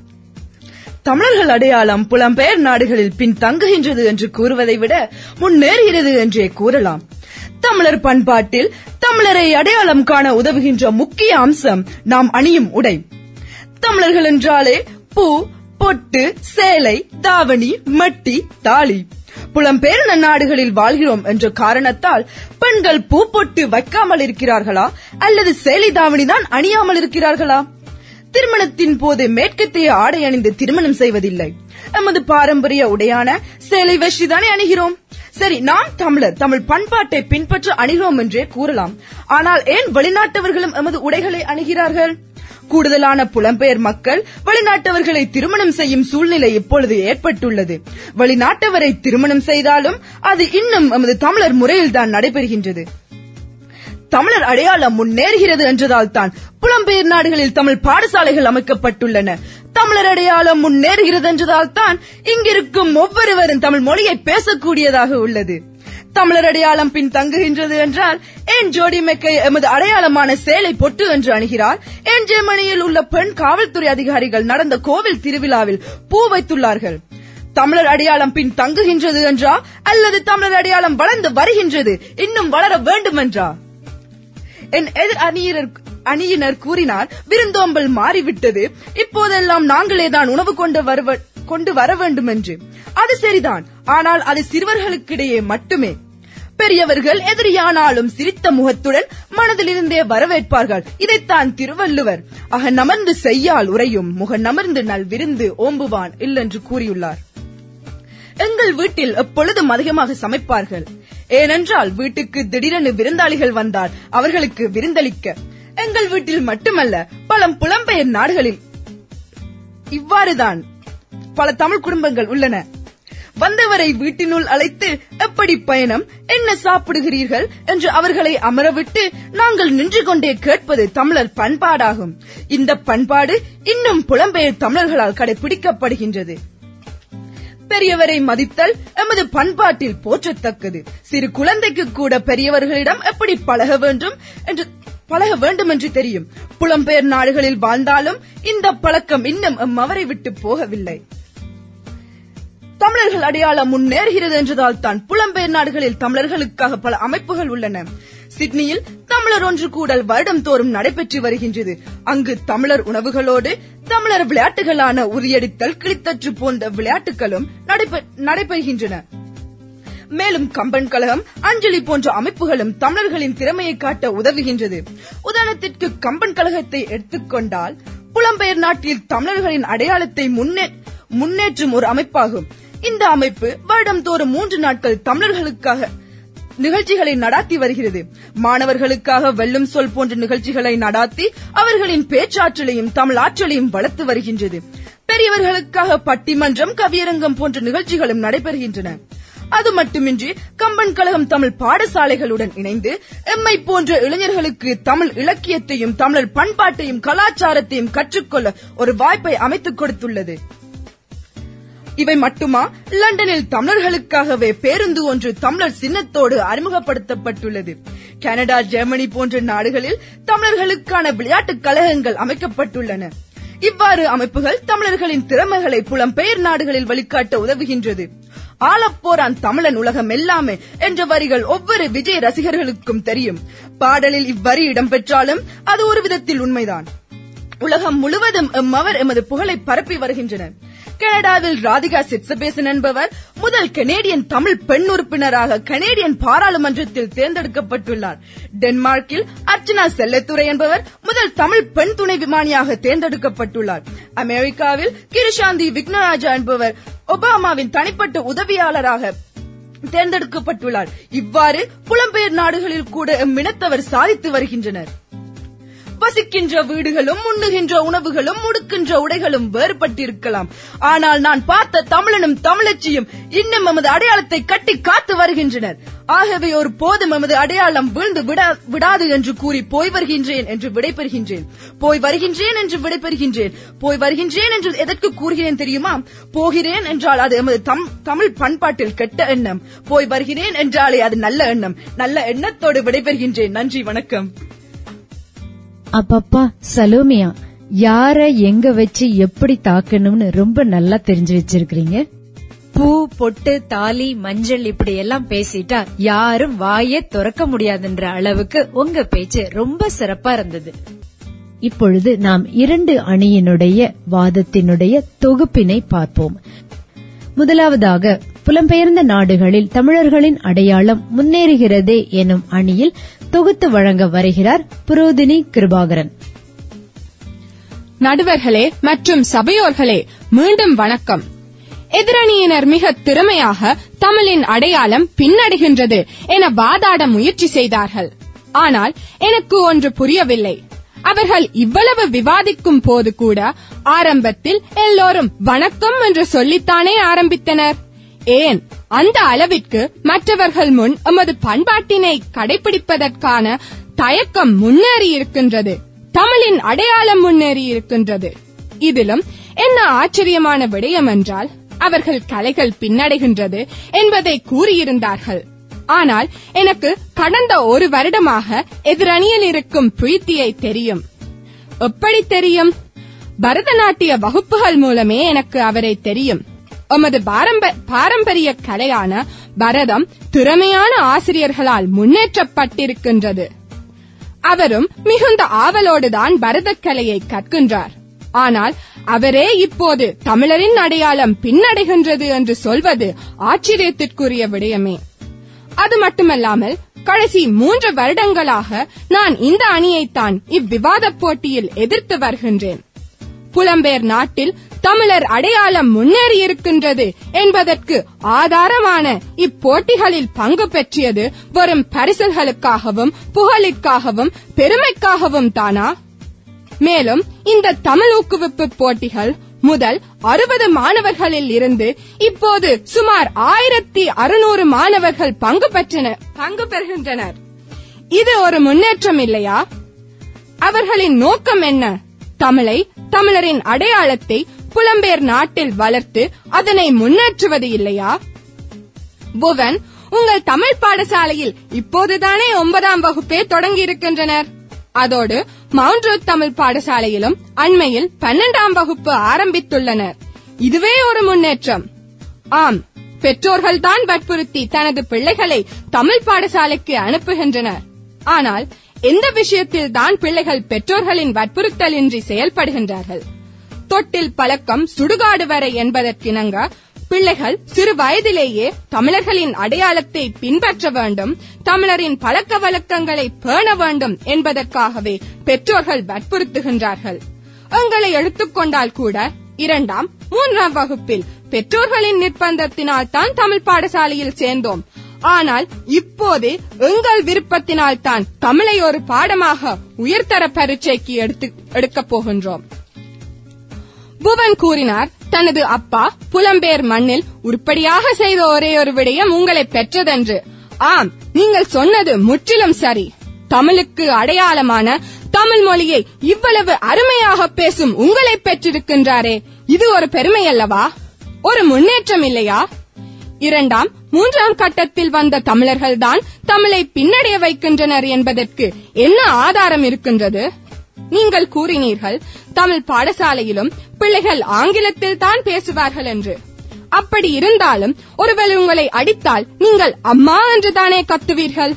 தமிழர்கள் அடையாளம் புலம்பெயர் நாடுகளில் பின் தங்குகின்றது என்று கூறுவதை விட முன்னேறுகிறது என்றே கூறலாம். தமிழர் பண்பாட்டில் தமிழரை அடையாளம் காண உதவுகின்ற முக்கிய அம்சம் நாம் அணியும் உடை. தமிழர்கள் என்றாலே பூ, பொட்டு, சேலை, தாவணி, மட்டி, தாலி புலம்பெயர் நன்னாடுகளில் வாழ்கிறோம் என்ற காரணத்தால் பெண்கள் பூப்பொட்டு வைக்காமல் இருக்கிறார்களா அல்லது சேலை தாவணிதான் அணியாமல் இருக்கிறார்களா? திருமணத்தின் போது மேற்கத்தைய ஆடை அணிந்து திருமணம் செய்வதில்லை. நமது பாரம்பரிய உடையான சேலை வேஷ்டிதானே அணிகிறோம். சரி, நாம் தமிழர், தமிழ் பண்பாட்டை பின்பற்ற அணிகிறோம் என்றே கூறலாம். ஆனால் ஏன் வெளிநாட்டவர்களும் எமது உடைகளை அணிகிறார்கள்? கூடுதலான புலம்பெயர் மக்கள் வெளிநாட்டவர்களை திருமணம் செய்யும் சூழ்நிலை இப்பொழுது ஏற்பட்டுள்ளது. வெளிநாட்டவரை திருமணம் செய்தாலும் அது இன்னும் நமது தமிழர் முறையில்தான் நடைபெறுகின்றது. தமிழர் அடையாளம் முன்னேறுகிறது என்றதால் தான் புலம்பெயர் நாடுகளில் தமிழ் பாடசாலைகள் அமைக்கப்பட்டுள்ளன. தமிழர் அடையாளம் முன்னேறுகிறது என்றதால் தான் இங்கிருக்கும் ஒவ்வொருவரும் தமிழ் மொழியை பேசக்கூடியதாக உள்ளது. தமிழர் அடையாளம் பின் தங்குகின்றது என்றால் ஏன் ஜோடி மெக்கை எமது அடையாளமான சேலை பொட்டு என்று அணுகிறார்? ஏன் ஜெர்மனியில் உள்ள பெண் காவல்துறை அதிகாரிகள் நடந்த கோவில் திருவிழாவில் பூ வைத்துள்ளார்கள்? தமிழர் அடையாளம் பின் தங்குகின்றது என்றா அல்லது தமிழர் அடையாளம் வளர்ந்து வருகின்றது, இன்னும் வளர வேண்டும் என்றா? என் எதிர் அணியினர் கூறினார், விருந்தோம்பல் மாறிவிட்டது, இப்போதெல்லாம் நாங்களேதான் உணவு கொண்டு வர வேண்டும் என்று. அது சரிதான், ஆனால் அது சிறுவர்களுக்கிடையே மட்டுமே. பெரியவர்கள் எதிரியானாலும் சிரித்த முகத்துடன் மனதிலிருந்தே வரவேற்பார்கள். இதைத்தான் திருவள்ளுவர் அகநமர்ந்து செய்யால் உரையும் முகநமர்ந்து நல் விருந்து ஓம்புவான் இல்லென்று கூறியுள்ளார். எங்கள் வீட்டில் எப்பொழுதும் அதிகமாக சமைப்பார்கள். ஏனென்றால் வீட்டுக்கு திடீரென விருந்தாளிகள் வந்தால் அவர்களுக்கு விருந்தளிக்க. எங்கள் வீட்டில் மட்டுமல்ல, பல புலம்பெயர் நாடுகளில் இவ்வாறுதான் பல தமிழ் குடும்பங்கள் உள்ளன. வந்தவரை வீட்டினுள் அழைத்து எப்படி பயணம், என்ன சாப்பிடுகிறீர்கள் என்று அவர்களை அமரவிட்டு நாங்கள் நின்று கொண்டே கேட்பது தமிழர் பண்பாடாகும். இந்த பண்பாடு இன்னும் புலம்பெயர் தமிழர்களால் கடைபிடிக்கப்படுகின்றது. பெரியவரை மதித்தல் எமது பண்பாட்டில் போற்றத்தக்கது. சிறு குழந்தைக்கு கூட பெரியவர்களிடம் எப்படி பழக வேண்டும் என்று தெரியும். புலம்பெயர் நாடுகளில் வாழ்ந்தாலும் இந்த பழக்கம் இன்னும் எம்மவரை விட்டு போகவில்லை. தமிழர்கள் அடையாளம் முன்னேறுகிறது என்றதால் தான் புலம்பெயர் நாடுகளில் தமிழர்களுக்காக பல அமைப்புகள் உள்ளன. சிட்னியில் தமிழர் ஒன்று கூடல் வருடம் தோறும் நடைபெற்று வருகின்றது. அங்கு தமிழர் உணவுகளோடு தமிழர் விளையாட்டுகளான உரியடித்தல், கிளித்தச்சு போன்ற விளையாட்டுகளும் நடைபெறுகின்றன. மேலும் கம்பன் கழகம், அஞ்சலி போன்ற அமைப்புகளும் தமிழர்களின் திறமையை காட்ட உதவுகின்றது. உதாரணத்திற்கு கம்பன் கழகத்தை எடுத்துக்கொண்டால் புலம்பெயர் நாட்டில் தமிழர்களின் அடையாளத்தை முன்னேற்றும் ஒரு அமைப்பாகும். இந்த அமைப்பு வருடம்தோறும் 3 நாட்கள் தமிழர்களுக்காக நிகழ்ச்சிகளை நடாத்தி வருகிறது. மாணவர்களுக்காக வெல்லும் சொல் போன்ற நிகழ்ச்சிகளை நடாத்தி அவர்களின் பேச்சாற்றலையும் தமிழ் ஆற்றலையும் வளர்த்து வருகின்றது. பெரியவர்களுக்காக பட்டிமன்றம், கவியரங்கம் போன்ற நிகழ்ச்சிகளும் நடைபெறுகின்றன. அது மட்டுமின்றி கம்பன் கழகம் தமிழ் பாடசாலைகளுடன் இணைந்து எம்ஐ போன்ற இளைஞர்களுக்கு தமிழ் இலக்கியத்தையும் தமிழர் பண்பாட்டையும் கலாச்சாரத்தையும் கற்றுக்கொள்ள ஒரு வாய்ப்பை அமைத்துக் கொடுத்துள்ளது. இவை மட்டுமா, லண்டனில் தமிழர்களுக்காகவே பேருந்து ஒன்று தமிழர் சின்னத்தோடு அறிமுகப்படுத்தப்பட்டுள்ளது. கனடா, ஜெர்மனி போன்ற நாடுகளில் தமிழர்களுக்கான விளையாட்டு கழகங்கள் அமைக்கப்பட்டுள்ளன. இவ்வாறு அமைப்புகள் தமிழர்களின் திறமைகளை புலம்பெயர் நாடுகளில் வழிகாட்ட உதவுகின்றது. ஆலப்போரான் தமிழன் உலகம் எல்லாமே என்ற வரிகள் ஒவ்வொரு விஜய் ரசிகர்களுக்கும் தெரியும். பாடலில் இவ்வரி இடம்பெற்றாலும் அது ஒரு விதத்தில் உண்மைதான். உலகம் முழுவதும் எம்மவர் எமது புகழை பரப்பி வருகின்றனர். கனடாவில் ராதிகா சிட்சபேசன் என்பவர் முதல் கனேடியன் தமிழ் பெண் உறுப்பினராக கனேடியன் பாராளுமன்றத்தில் தேர்ந்தெடுக்கப்பட்டுள்ளார். டென்மார்க்கில் அர்ச்சனா செல்லத்துறை என்பவர் முதல் தமிழ் பெண் துணை விமானியாக தேர்ந்தெடுக்கப்பட்டுள்ளார். அமெரிக்காவில் கிரிசாந்தி விக்னராஜா என்பவர் ஒபாமாவின் தனிப்பட்ட உதவியாளராக தேர்ந்தெடுக்கப்பட்டுள்ளார். இவ்வாறு புலம்பெயர் நாடுகளில் கூட இம்மினத்தவர் சாதித்து வருகின்றனர். வசிக்கின்ற வீடுகளும் உண்ணுகின்ற உணவுகளும் உடுக்கின்ற உடைகளும் வேறுபட்டிருக்கலாம், ஆனால் நான் பார்த்த தமிழனும் தமிழச்சியும் இன்னும் நமது அடையாளத்தை கட்டி காத்து வருகின்றனர். ஆகவே ஒரு போதும் நமது அடையாளம் வீழ்ந்து விடாது என்று கூறி போய் வருகின்றேன் என்று விடைபெறுகின்றேன் என்று எதற்கு கூறுகிறேன் தெரியுமா? போகிறேன் என்றால் அது எமது தமிழ் பண்பாட்டில் கெட்ட எண்ணம், போய் வருகிறேன் என்றாலே அது நல்ல எண்ணம். நல்ல எண்ணத்தோடு விடைபெறுகின்றேன். நன்றி, வணக்கம். அப்பப்பா சலோமியா, யார எங்க வச்சு எப்படி தாக்கணும்னு ரொம்ப நல்லா தெரிஞ்சு வச்சிருக்கீங்க. பூ, பொட்டு, தாலி, மஞ்சள் இப்படி எல்லாம் பேசிட்டா யாரும் வாயே துறக்க முடியாதுன்ற அளவுக்கு உங்க பேச்சு ரொம்ப சிறப்பா இருந்தது. இப்பொழுது நாம் 2 அணியினுடைய வாதத்தினுடைய தொகுப்பினை பார்ப்போம். முதலாவதாக புலம்பெயர்ந்த நாடுகளில் தமிழர்களின் அடையாளம் முன்னேறுகிறதே எனும் அணியில் தொகுத்து வழங்க வருகிறார் புரோதினி கிருபாகரன். நடுவர்களே மற்றும் சபையோர்களே, மீண்டும் வணக்கம். எதிரணியினர் மிக திறமையாக தமிழின் அடையாளம் பின்னடைகின்றது என வாதாட முயற்சி செய்தார்கள். ஆனால் எனக்கு ஒன்று புரியவில்லை. அவர்கள் இவ்வளவு விவாதிக்கும் போது கூட ஆரம்பத்தில் எல்லோரும் வணக்கம் என்று சொல்லித்தானே ஆரம்பித்தனர். ஏன் அந்த அளவிற்கு மற்றவர்கள் முன் எமது பண்பாட்டினை கடைபிடிப்பதற்கான தயக்கம் முன்னேறியிருக்கின்றது? தமிழின் அடையாளம் முன்னேறியிருக்கின்றது. இதிலும் என்ன ஆச்சரியமான விடயம் என்றால், அவர்கள் கலைகள் பின்னடைகின்றது என்பதை கூறியிருந்தார்கள். ஆனால் எனக்கு கடந்த ஒரு வருடமாக எதிரணியில் இருக்கும் பிரீத்தியை தெரியும். எப்படி தெரியும்? பரதநாட்டிய வகுப்புகள் மூலமே எனக்கு அவரை தெரியும். எமது பாரம்பரிய கலையான பரதம் திறமையான ஆசிரியர்களால் முன்னேற்றப்பட்டிருக்கின்றது. அவரும் மிகுந்த ஆவலோடுதான் பரதக்கலையை கற்கின்றார். ஆனால் அவரே இப்போது தமிழரின் அடையாளம் பின்னடைகின்றது என்று சொல்வது ஆச்சரியத்திற்குரிய விடயமே. அது மட்டுமல்லாமல் கடைசி 3 வருடங்களாக நான் இந்த அணியைத்தான் இவ்விவாதப் போட்டியில் எதிர்த்து வருகின்றேன். புலம்பெயர் நாட்டில் தமிழர் அடையாளம் முன்னேறியிருக்கின்றது என்பதற்கு ஆதாரமான இப்போட்டிகளில் பங்கு பெற்றியது வெறும் பரிசல்களுக்காகவும் புகழிற்காகவும் பெருமைக்காகவும் தானா? மேலும் இந்த தமிழ் ஊக்குவிப்பு போட்டிகள் முதல் 60 மாணவர்களில் இருந்து இப்போது சுமார் 1600 மாணவர்கள் பங்கு பெறுகின்றனர். இது ஒரு முன்னேற்றம் இல்லையா? அவர்களின் நோக்கம் என்ன? தமிழை, தமிழரின் அடையாளத்தை புலம்பெயர் நாட்டில் வளர்த்து அதனை முன்னேற்றுவது இல்லையா? புவன், உங்கள் தமிழ் பாடசாலையில் இப்போதுதானே 9ஆம் வகுப்பே தொடங்கியிருக்கின்றனர். அதோடு மவுண்ட்ரோத் தமிழ் பாடசாலையிலும் அண்மையில் 12ஆம் வகுப்பு ஆரம்பித்துள்ளனர். இதுவே ஒரு முன்னேற்றம். ஆம், பெற்றோர்கள்தான் வற்புறுத்தி தனது பிள்ளைகளை தமிழ் பாடசாலைக்கு அனுப்புகின்றனர். ஆனால் எந்த விஷயத்தில் தான் பிள்ளைகள் பெற்றோர்களின் வற்புறுத்தலின்றி செயல்படுகின்றார்கள்? தொட்டில் பழக்கம் சுடுகாடு வரை என்பதற்கிணங்க பிள்ளைகள் சிறு வயதிலேயே தமிழர்களின் அடையாளத்தை பின்பற்ற வேண்டும், தமிழரின் பழக்க வழக்கங்களை பேண வேண்டும் என்பதற்காகவே பெற்றோர்கள் வற்புறுத்துகின்றார்கள். எங்களை எடுத்துக்கொண்டால் கூட 2ஆம் 3ஆம் வகுப்பில் பெற்றோர்களின் நிர்பந்தத்தினால் தான் தமிழ் பாடசாலையில் சேர்ந்தோம். ஆனால் இப்போது எங்கள் விருப்பத்தினால் தான் தமிழை ஒரு பாடமாக உயர்தர பரீட்சைக்கு எடுக்கப் போகின்றோம். புவன் கூறினார், தனது அப்பா புலம்பெயர் மண்ணில் உருப்படியாக செய்த ஒரே ஒரு விடயம் உங்களை பெற்றதென்று. ஆம், நீங்கள் சொன்னது முற்றிலும் சரி. தமிழுக்கு அடையாளமான தமிழ் மொழியை இவ்வளவு அருமையாக பேசும் உங்களை பெற்றிருக்கின்றாரே, இது ஒரு பெருமை அல்லவா? ஒரு முன்னேற்றம் இல்லையா? 2ஆம் 3ஆம் கட்டத்தில் வந்த தமிழர்கள்தான் தமிழை பின்னடைய வைக்கின்றனர் என்பதற்கு என்ன ஆதாரம் இருக்கின்றது? நீங்கள் கூறினீர்கள் தமிழ் பாடசாலையிலும் பிள்ளைகள் ஆங்கிலத்தில் தான் பேசுவார்கள் என்று. அப்படி இருந்தாலும் ஒருவர் உங்களை அடித்தால் நீங்கள் அம்மா என்றுதானே கத்துவீர்கள்.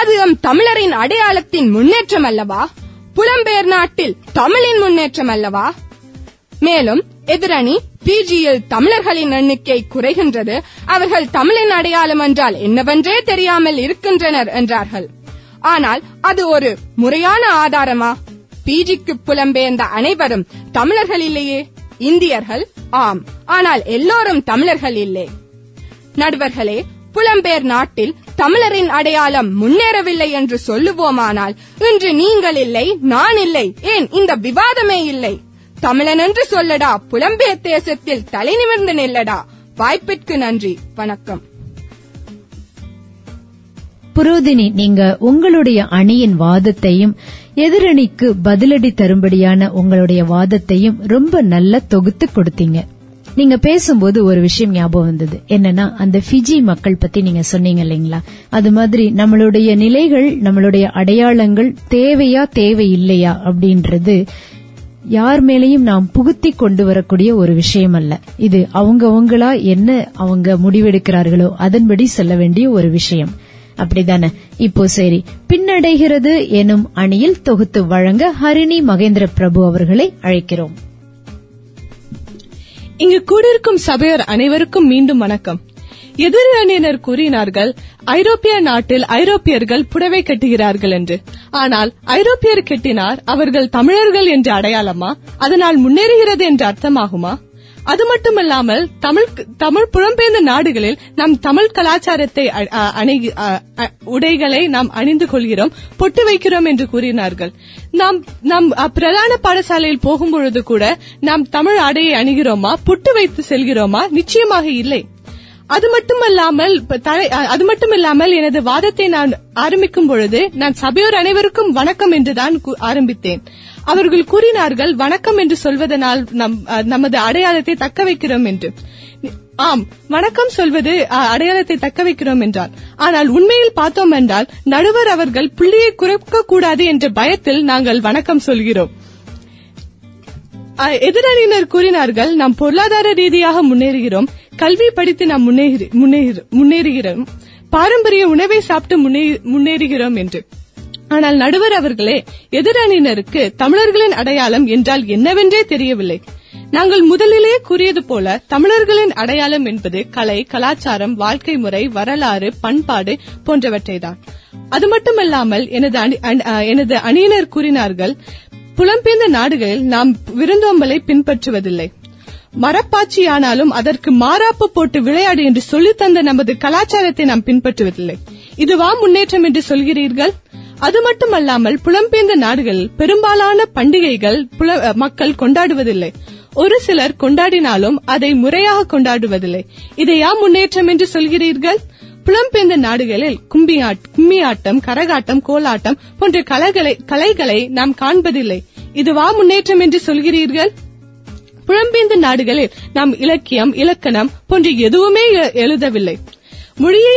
அது தமிழரின் அடையாளத்தின் முன்னேற்றம் அல்லவா? புலம்பெயர் நாட்டில் தமிழின் முன்னேற்றம் அல்லவா? மேலும் எதிரணி பிஜியில் தமிழர்களின் எண்ணிக்கை குறைகின்றது, அவர்கள் தமிழின் அடையாளம் என்றால் என்னவென்றே தெரியாமல் இருக்கின்றனர் என்றார்கள். ஆனால் அது ஒரு முறையான ஆதாரமா? பிஜிக்கு புலம்பெயர்ந்த அனைவரும் தமிழர்கள் இல்லையே. இந்தியர்கள் ஆம், ஆனால் எல்லோரும் தமிழர்கள் இல்லை. நடுவர்களே, புலம்பெயர் நாட்டில் தமிழரின் அடையாளம் முன்னேறவில்லை என்று சொல்லுவோமானால் இன்று நீங்கள் இல்லை, நான் இல்லை, ஏன் இந்த விவாதமே இல்லை. தமிழன் என்று சொல்லடா, புலம்பெயர் தேசத்தில் தலை நிமிர்ந்து நில்லடா. வாய்ப்பிற்கு நன்றி, வணக்கம். புரோதினி, நீங்க உங்களுடைய அணியின் வாதத்தையும் எதிரணிக்கு பதிலடி தரும்படியான உங்களுடைய வாதத்தையும் ரொம்ப நல்லா தொகுத்து கொடுத்தீங்க. நீங்க பேசும்போது ஒரு விஷயம் ஞாபகம் வந்தது. என்னன்னா, அந்த ஃபிஜி மக்கள் பத்தி நீங்க சொன்னீங்க இல்லைங்களா? அது மாதிரி நம்மளுடைய நிலைகள், நம்மளுடைய அடையாளங்கள் தேவையா தேவையில்லையா அப்படின்றது யார் மேலையும் நாம் புகுத்தி கொண்டு வரக்கூடிய ஒரு விஷயம் அல்ல. இது அவங்களா என்ன அவங்க முடிவெடுக்கிறார்களோ அதன்படி சொல்ல வேண்டிய ஒரு விஷயம். அப்படிதானே? இப்போ சரி, பின்னடைகிறது எனும் அணியில் தொகுத்து வழங்க ஹரிணி மகேந்திர பிரபு அவர்களை அழைக்கிறோம். இங்கு கூடியிருக்கும் சபையர் அனைவருக்கும் மீண்டும் வணக்கம். எதிரணியினர் கூறினார்கள், ஐரோப்பிய நாட்டில் ஐரோப்பியர்கள் புடவை கட்டுகிறார்கள் என்று. ஆனால் ஐரோப்பியர் கட்டினார் அவர்கள் தமிழர்கள் என்ற அடையாளமா? அதனால் முன்னேறுகிறது என்ற அர்த்தமாகுமா? அது மட்டுமல்லாமல் தமிழ் புலம்பெயர்ந்த நாடுகளில் நாம் தமிழ் கலாச்சாரத்தை உடைகளை நாம் அணிந்து கொள்கிறோம், பொட்டு வைக்கிறோம் என்று கூறினார்கள். நாம் பிரதான பாடசாலையில் போகும்பொழுது கூட நாம் தமிழ் ஆடையை அணிகிறோமா, பொட்டு வைத்து செல்கிறோமா? நிச்சயமாக இல்லை. அது மட்டுமில்லாமல் எனது வாதத்தை நான் ஆரம்பிக்கும் பொழுது நான் சபையோர் அனைவருக்கும் வணக்கம் என்றுதான் ஆரம்பித்தேன். அவர்கள் கூறினார்கள் வணக்கம் என்று சொல்வதனால் நமது அடையாளத்தை தக்க வைக்கிறோம் என்று. ஆம், வணக்கம் சொல்வது அடையாளத்தை தக்க வைக்கிறோம் என்றார். ஆனால் உண்மையில் பார்த்தோம் என்றால் நடுவர் அவர்கள் புள்ளியை குறைக்கக்கூடாது என்ற பயத்தில் நாங்கள் வணக்கம் சொல்கிறோம். எதிரணியினர் கூறினார்கள், நாம் பொருளாதார ரீதியாக முன்னேறுகிறோம், கல்வி படித்து நாம் முன்னேறுகிறோம், பாரம்பரிய உணவை சாப்பிட்டு முன்னேறுகிறோம் என்று. ஆனால் நடுவர் அவர்களே, எதிரணியினருக்கு தமிழர்களின் அடையாளம் என்றால் என்னவென்றே தெரியவில்லை. நாங்கள் முதலிலேயே கூறியது போல தமிழர்களின் அடையாளம் என்பது கலை, கலாச்சாரம், வாழ்க்கை முறை, வரலாறு, பண்பாடு போன்றவற்றைதான். அது மட்டுமல்லாமல் எனது அணியினர் கூறினார்கள், புலம்பெயர்ந்த நாடுகளில் நாம் விருந்தோம்பலை பின்பற்றுவதில்லை, மரப்பாச்சியானாலும் அதற்கு மாறாப்பு போட்டு விளையாடு என்று சொல்லித்தந்த நமது கலாச்சாரத்தை நாம் பின்பற்றுவதில்லை. இதுவா முன்னேற்றம் என்று சொல்கிறீர்கள்? அது மட்டுமல்லாமல் புலம்பெயர்ந்த நாடுகளில் பெரும்பாலான பண்டிகைகள் மக்கள் கொண்டாடுவதில்லை. ஒரு சிலர் கொண்டாடினாலும் அதை முறையாக கொண்டாடுவதில்லை. இதையா முன்னேற்றம் என்று சொல்கிறீர்கள்? புலம்பெயர்ந்த நாடுகளில் கும்மியாட்டம், கரகாட்டம், கோலாட்டம் போன்ற கலைகளை நாம் காண்பதில்லை. இதுவா முன்னேற்றம் என்று சொல்கிறீர்கள்? புலம்பெயர்ந்த நாடுகளில் நாம் இலக்கியம், இலக்கணம் போன்ற எதுவுமே எழுதவில்லை. மொழியை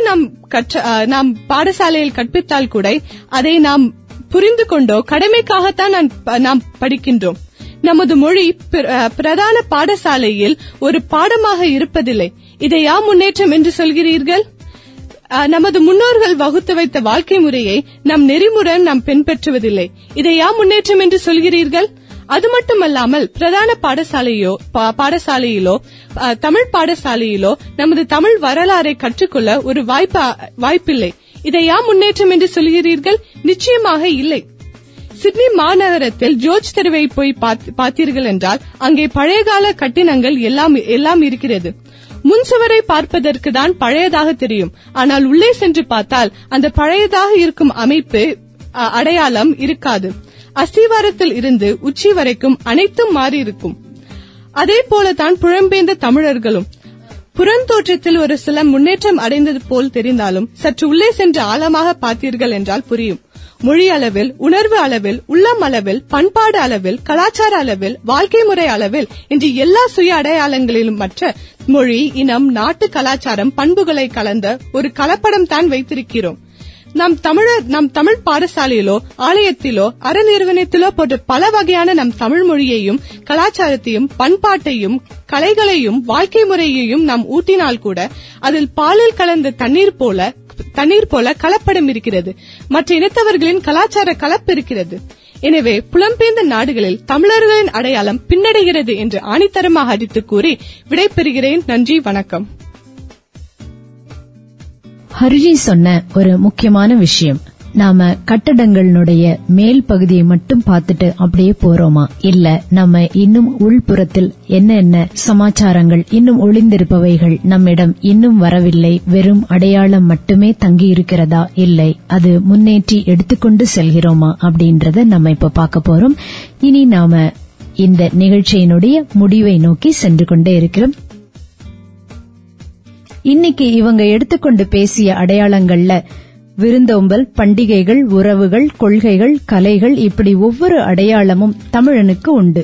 நாம் பாடசாலையில் கற்பித்தால் கூட அதை நாம் புரிந்து கொண்டோ கடமைக்காகத்தான் நாம் படிக்கின்றோம். நமது மொழி பிரதான பாடசாலையில் ஒரு பாடமாக இருப்பதில்லை. இதையா முன்னேற்றம் என்று சொல்கிறீர்கள்? நமது முன்னோர்கள் வகுத்து வைத்த வாழ்க்கை முறையை நாம் நெறிமுறை நாம் பின்பற்றுவதில்லை. இதையா முன்னேற்றம் என்று சொல்கிறீர்கள்? அது மட்டுமல்லாமல் பிரதான பாடசாலையிலோ தமிழ் பாடசாலையிலோ நமது தமிழ் வரலாறை கற்றுக்கொள்ள ஒரு வாய்ப்பில்லை. இதையா முன்னேற்றம் என்று சொல்கிறீர்கள்? நிச்சயமாக இல்லை. சிட்னி மாநகரத்தில் ஜோர்ஜ் தெருவை போய் பார்த்தீர்கள் என்றால் அங்கே பழையகால கட்டிடங்கள் எல்லாம் இருக்கிறது. முன்சுவரை பார்ப்பதற்கு தான் பழையதாக தெரியும். ஆனால் உள்ளே சென்று பார்த்தால் அந்த பழையதாக இருக்கும் அமைப்பு அடையாளம் இருக்காது. அஸ்திவாரத்தில் இருந்து உச்சி வரைக்கும் அனைத்தும் மாறியிருக்கும். அதே போலதான் புலம்பெயர்ந்த தமிழர்களும் புறந்தோற்றத்தில் ஒரு சில முன்னேற்றம் அடைந்தது போல் தெரிந்தாலும் சற்று உள்ளே சென்று ஆழமாக பார்த்தீர்கள் என்றால் புரியும். மொழி அளவில், உணர்வு அளவில், உள்ளம் அளவில், பண்பாடு அளவில், கலாச்சார அளவில், வாழ்க்கை முறை அளவில் இன்று எல்லா சுய அடையாளங்களிலும் மற்ற மொழி, இனம், நாட்டு கலாச்சாரம், பண்புகளை கலந்த ஒரு கலப்படம் தான் வைத்திருக்கிறோம். நம் தமிழ் பாடசாலையிலோ, ஆலயத்திலோ, அறநிறுவனத்திலோ போன்ற பல வகையான நம் தமிழ் மொழியையும் கலாச்சாரத்தையும் பண்பாட்டையும் கலைகளையும் வாழ்க்கை முறையையும் நாம் ஊட்டினால் கூட அதில் பாலில் கலந்த தண்ணீர் போல கலப்படம் இருக்கிறது. மற்ற இனத்தவர்களின் கலாச்சார கலப்பு இருக்கிறது. எனவே புலம்பெயர்ந்த நாடுகளில் தமிழர்களின் அடையாளம் பின்னடைகிறது என்று ஆணித்தரமாக அடித்து கூறி விடைபெறுகிறேன். நன்றி, வணக்கம். ஹரிஜி சொன்ன ஒரு முக்கியமான விஷயம், நாம கட்டடங்களுடைய மேல் பகுதியை மட்டும் பார்த்துட்டு அப்படியே போறோமா? இல்ல நம்ம இன்னும் உள்புறத்தில் என்னென்ன சமாச்சாரங்கள் இன்னும் ஒளிந்திருப்பவைகள் நம்மிடம் இன்னும் வரவில்லை, வெறும் அடையாளம் மட்டுமே தங்கியிருக்கிறதா? இல்லை, அது முன்னேற்றி எடுத்துக்கொண்டு செல்கிறோமா அப்படின்றத நம்ம இப்ப பார்க்க போறோம். இனி நாம இந்த நிகழ்ச்சியினுடைய முடிவை நோக்கி சென்று கொண்டே இருக்கிறோம். இன்னைக்கு இவங்க எடுத்துக்கொண்டு பேசிய அடையாளங்கள்ல விருந்தோம்பல், பண்டிகைகள், உறவுகள், கொள்கைகள், கலைகள் இப்படி ஒவ்வொரு அடையாளமும் தமிழனுக்கு உண்டு.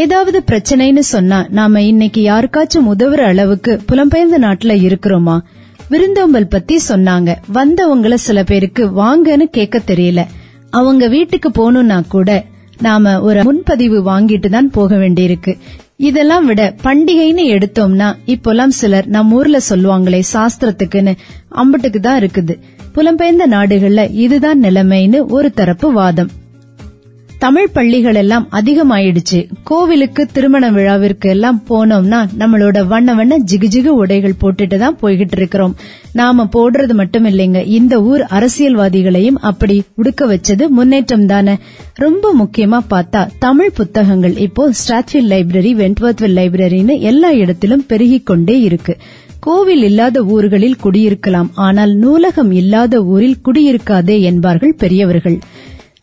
ஏதாவது பிரச்சனைன்னு சொன்னா நாம இன்னைக்கு யாருக்காச்சும் உதவுற அளவுக்கு புலம்பெயர்ந்த நாட்டுல இருக்கிறோமா? விருந்தோம்பல் பத்தி சொன்னாங்க, வந்தவங்கள சில பேருக்கு வாங்கன்னு கேட்க தெரியல. அவங்க வீட்டுக்கு போகணும்னா கூட நாம ஒரு முன்பதிவு வாங்கிட்டு தான் போக வேண்டியிருக்கு. இதெல்லாம் விட பண்டிகைன்னு எடுத்தோம்னா இப்பெல்லாம் சிலர் நம்ம ஊர்ல சொல்லுவாங்களே சாஸ்திரத்துக்குன்னு, அம்பட்டுக்கு தான் இருக்குது. புலம்பெயர்ந்த நாடுகள்ல இதுதான் நிலைமைன்னு ஒரு தரப்பு வாதம். தமிழ் பள்ளிகள் எல்லாம் அதிகமாயிடுச்சு. கோவிலுக்கு திருமண விழாவிற்கு எல்லாம் போனோம்னா நம்மளோட வண்ண வண்ண ஜிகுஜிகு உடைகள் போட்டுட்டு தான் போய்கிட்டு இருக்கிறோம். நாம போடுறது மட்டும் இல்லைங்க, இந்த ஊர் அரசியல்வாதிகளையும் அப்படி உடுக்க வச்சது முன்னேற்றம் தானே. ரொம்ப முக்கியமா பார்த்தா தமிழ் புத்தகங்கள் இப்போ ஸ்ட்ராத்ஃபீல்ட் லைப்ரரி, வென்ட்வர்த் லைப்ரரின்னு எல்லா இடத்திலும் பெருகிக் கொண்டே இருக்கு. கோவில் இல்லாத ஊர்களில் குடியிருக்கலாம், ஆனால் நூலகம் இல்லாத ஊரில் குடியிருக்காதே என்பார்கள் பெரியவர்கள்.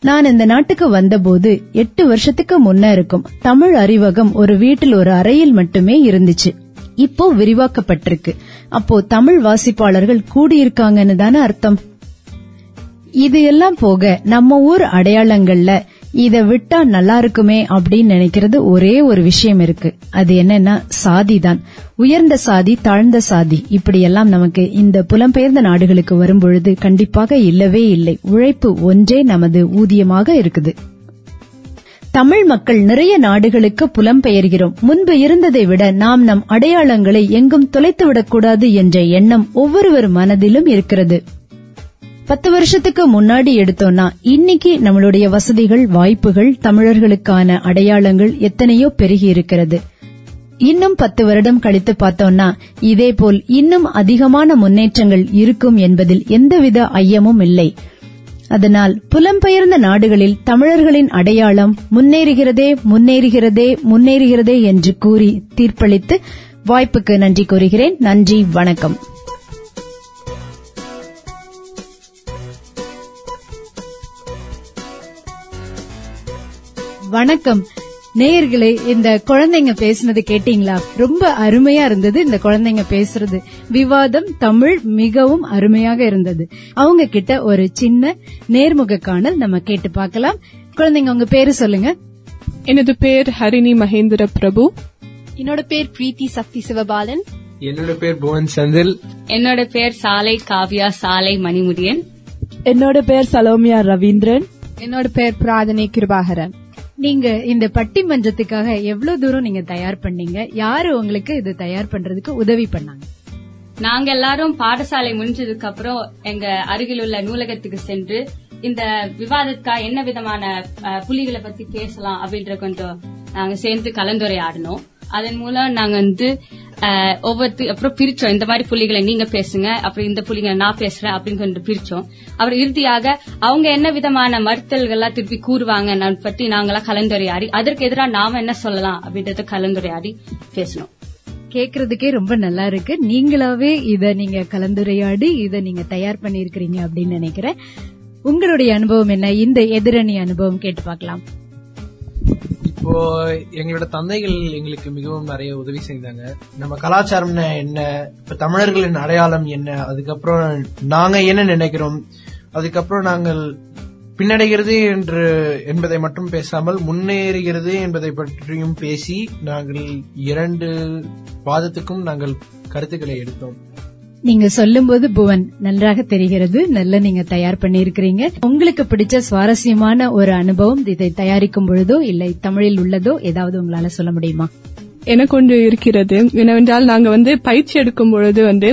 நான் இந்த நாட்டுக்கு வந்தபோது 8 வருஷத்துக்கு முன்ன இருக்கும் தமிழ் அறிவகம் ஒரு வீட்டில் ஒரு அறையில் மட்டுமே இருந்துச்சு. இப்போ விரிவாக்கப்பட்டிருக்கு. அப்போ தமிழ் வாசிப்பாளர்கள் கூடியிருக்காங்கன்னு தானே அர்த்தம். இது எல்லாம் போக நம்ம ஊர் அடையாளங்கள்ல இத விட்டா நல்லா இருக்குமே அப்படின்னு நினைக்கிறது ஒரே ஒரு விஷயம் இருக்கு. அது என்னன்னா சாதி தான். உயர்ந்த சாதி, தாழ்ந்த சாதி, இப்படியெல்லாம் நமக்கு இந்த புலம்பெயர்ந்த நாடுகளுக்கு வரும்பொழுது கண்டிப்பாக இல்லவே இல்லை. உழைப்பு ஒன்றே நமது ஊதியமாக இருக்குது. தமிழ் மக்கள் நிறைய நாடுகளுக்கு புலம்பெயர்கிறோம். முன்பு இருந்ததை விட நாம் நம் அடையாளங்களை எங்கும் தொலைத்துவிடக்கூடாது என்ற எண்ணம் ஒவ்வொருவர் மனதிலும் இருக்கிறது. 10 வருஷத்துக்கு முன்னாடி எடுத்தோம்னா இன்னைக்கு நம்மளுடைய வசதிகள், வாய்ப்புகள், தமிழர்களுக்கான அடையாளங்கள் எத்தனையோ பெருகி இருக்கிறது. இன்னும் 10 வருடம் கழித்து பார்த்தோம்னா இதேபோல் இன்னும் அதிகமான முன்னேற்றங்கள் இருக்கும் என்பதில் எந்தவித ஐயமும் இல்லை. அதனால் புலம்பெயர்ந்த நாடுகளில் தமிழர்களின் அடையாளம் முன்னேறுகிறதே முன்னேறுகிறதே முன்னேறுகிறதே என்று கூறி தீர்ப்பளித்து வாய்ப்புக்கு நன்றி கூறுகிறேன். நன்றி, வணக்கம். வணக்கம் நேயர்களே. இந்த குழந்தைங்க பேசுனது கேட்டீங்களா? ரொம்ப அருமையா இருந்தது. இந்த குழந்தைங்க பேசுறது விவாதம் தமிழ் மிகவும் அருமையாக இருந்தது. அவங்க கிட்ட ஒரு சின்ன நேர்முக காணல் நம்ம கேட்டு பார்க்கலாம். குழந்தைங்க, உங்க பேரு சொல்லுங்க. எனது பேர் ஹரிணி மகேந்திர பிரபு. என்னோட பேர் பிரீத்தி சக்தி சிவபாலன். என்னோட பேர் புவன் செந்தில். என்னோட பேர் சாலை காவ்யா சாலை மணிமுடியன். என்னோட பேர் சலோமியா ரவீந்திரன். என்னோட பேர் பிரார்த்தனை கிருபாகரன். நீங்க இந்த பட்டிமன்றத்துக்காக எவ்வளவு தூரம் நீங்க தயார் பண்ணீங்க? யாரு உங்களுக்கு இது தயார் பண்றதுக்கு உதவி பண்ணாங்க? நாங்க எல்லாரும் பாடசாலை முடிஞ்சதுக்கு அப்புறம் எங்க அருகில் உள்ள நூலகத்துக்கு சென்று இந்த விவாதத்துக்காக என்ன விதமான புலிகளை பத்தி பேசலாம் அப்படின்ற கொஞ்சம் நாங்க சேர்ந்து கலந்துரையாடணும். அதன் மூலம் நாங்க வந்து ஒவ்வொரு அப்புறம் பிரிச்சோம். இந்த மாதிரி புலிகளை நீங்க பேசுங்க, அப்புறம் இந்த புலிகளை நான் பேசுறேன் அப்படின்னு கொஞ்சம் பிரிச்சோம். அப்புறம் இறுதியாக அவங்க என்ன விதமான மறுத்தல்கள்லாம் திருப்பி கூறுவாங்க பற்றி நாங்களாம் கலந்துரையாடி அதற்கு எதிராக நாம என்ன சொல்லலாம் அப்படின்றத கலந்துரையாடி பேசணும். கேக்குறதுக்கே ரொம்ப நல்லா இருக்கு. நீங்களாவே இத நீங்க கலந்துரையாடி இத நீங்க தயார் பண்ணிருக்கீங்க அப்படின்னு நினைக்கிறேன். உங்களுடைய அனுபவம் என்ன? இந்த எதிரணி அனுபவம் கேட்டு பார்க்கலாம். இப்போ எங்களோட தந்தைகள் எங்களுக்கு மிகவும் நிறைய உதவி செய்தாங்க. நம்ம கலாச்சாரம்னா என்ன, இப்ப தமிழர்களின் அடையாளம் என்ன, அதுக்கப்புறம் நாங்க என்ன நினைக்கிறோம், அதுக்கப்புறம் நாங்கள் பின்னடைகிறது என்று என்பதை மட்டும் பேசாமல் முன்னேறுகிறது என்பதை பற்றியும் பேசி நாங்கள் 2 வாதத்துக்கும் நாங்கள் கருத்துக்களை எடுத்தோம். நீங்க சொல்லும் போது புவன் நன்றாக தெரிகிறது. நல்லா நீங்க தயார் பண்ணி இருக்கிறீங்க. உங்களுக்கு பிடிச்ச சுவாரஸ்யமான ஒரு அனுபவம் இதை தயாரிக்கும் பொழுதோ இல்லை தமிழில் உள்ளதோ ஏதாவது உங்களால சொல்ல முடியுமா? எனக்கு ஒன்று இருக்கிறது. என்னவென்றால், நாங்க வந்து பயிற்சி எடுக்கும் பொழுது வந்து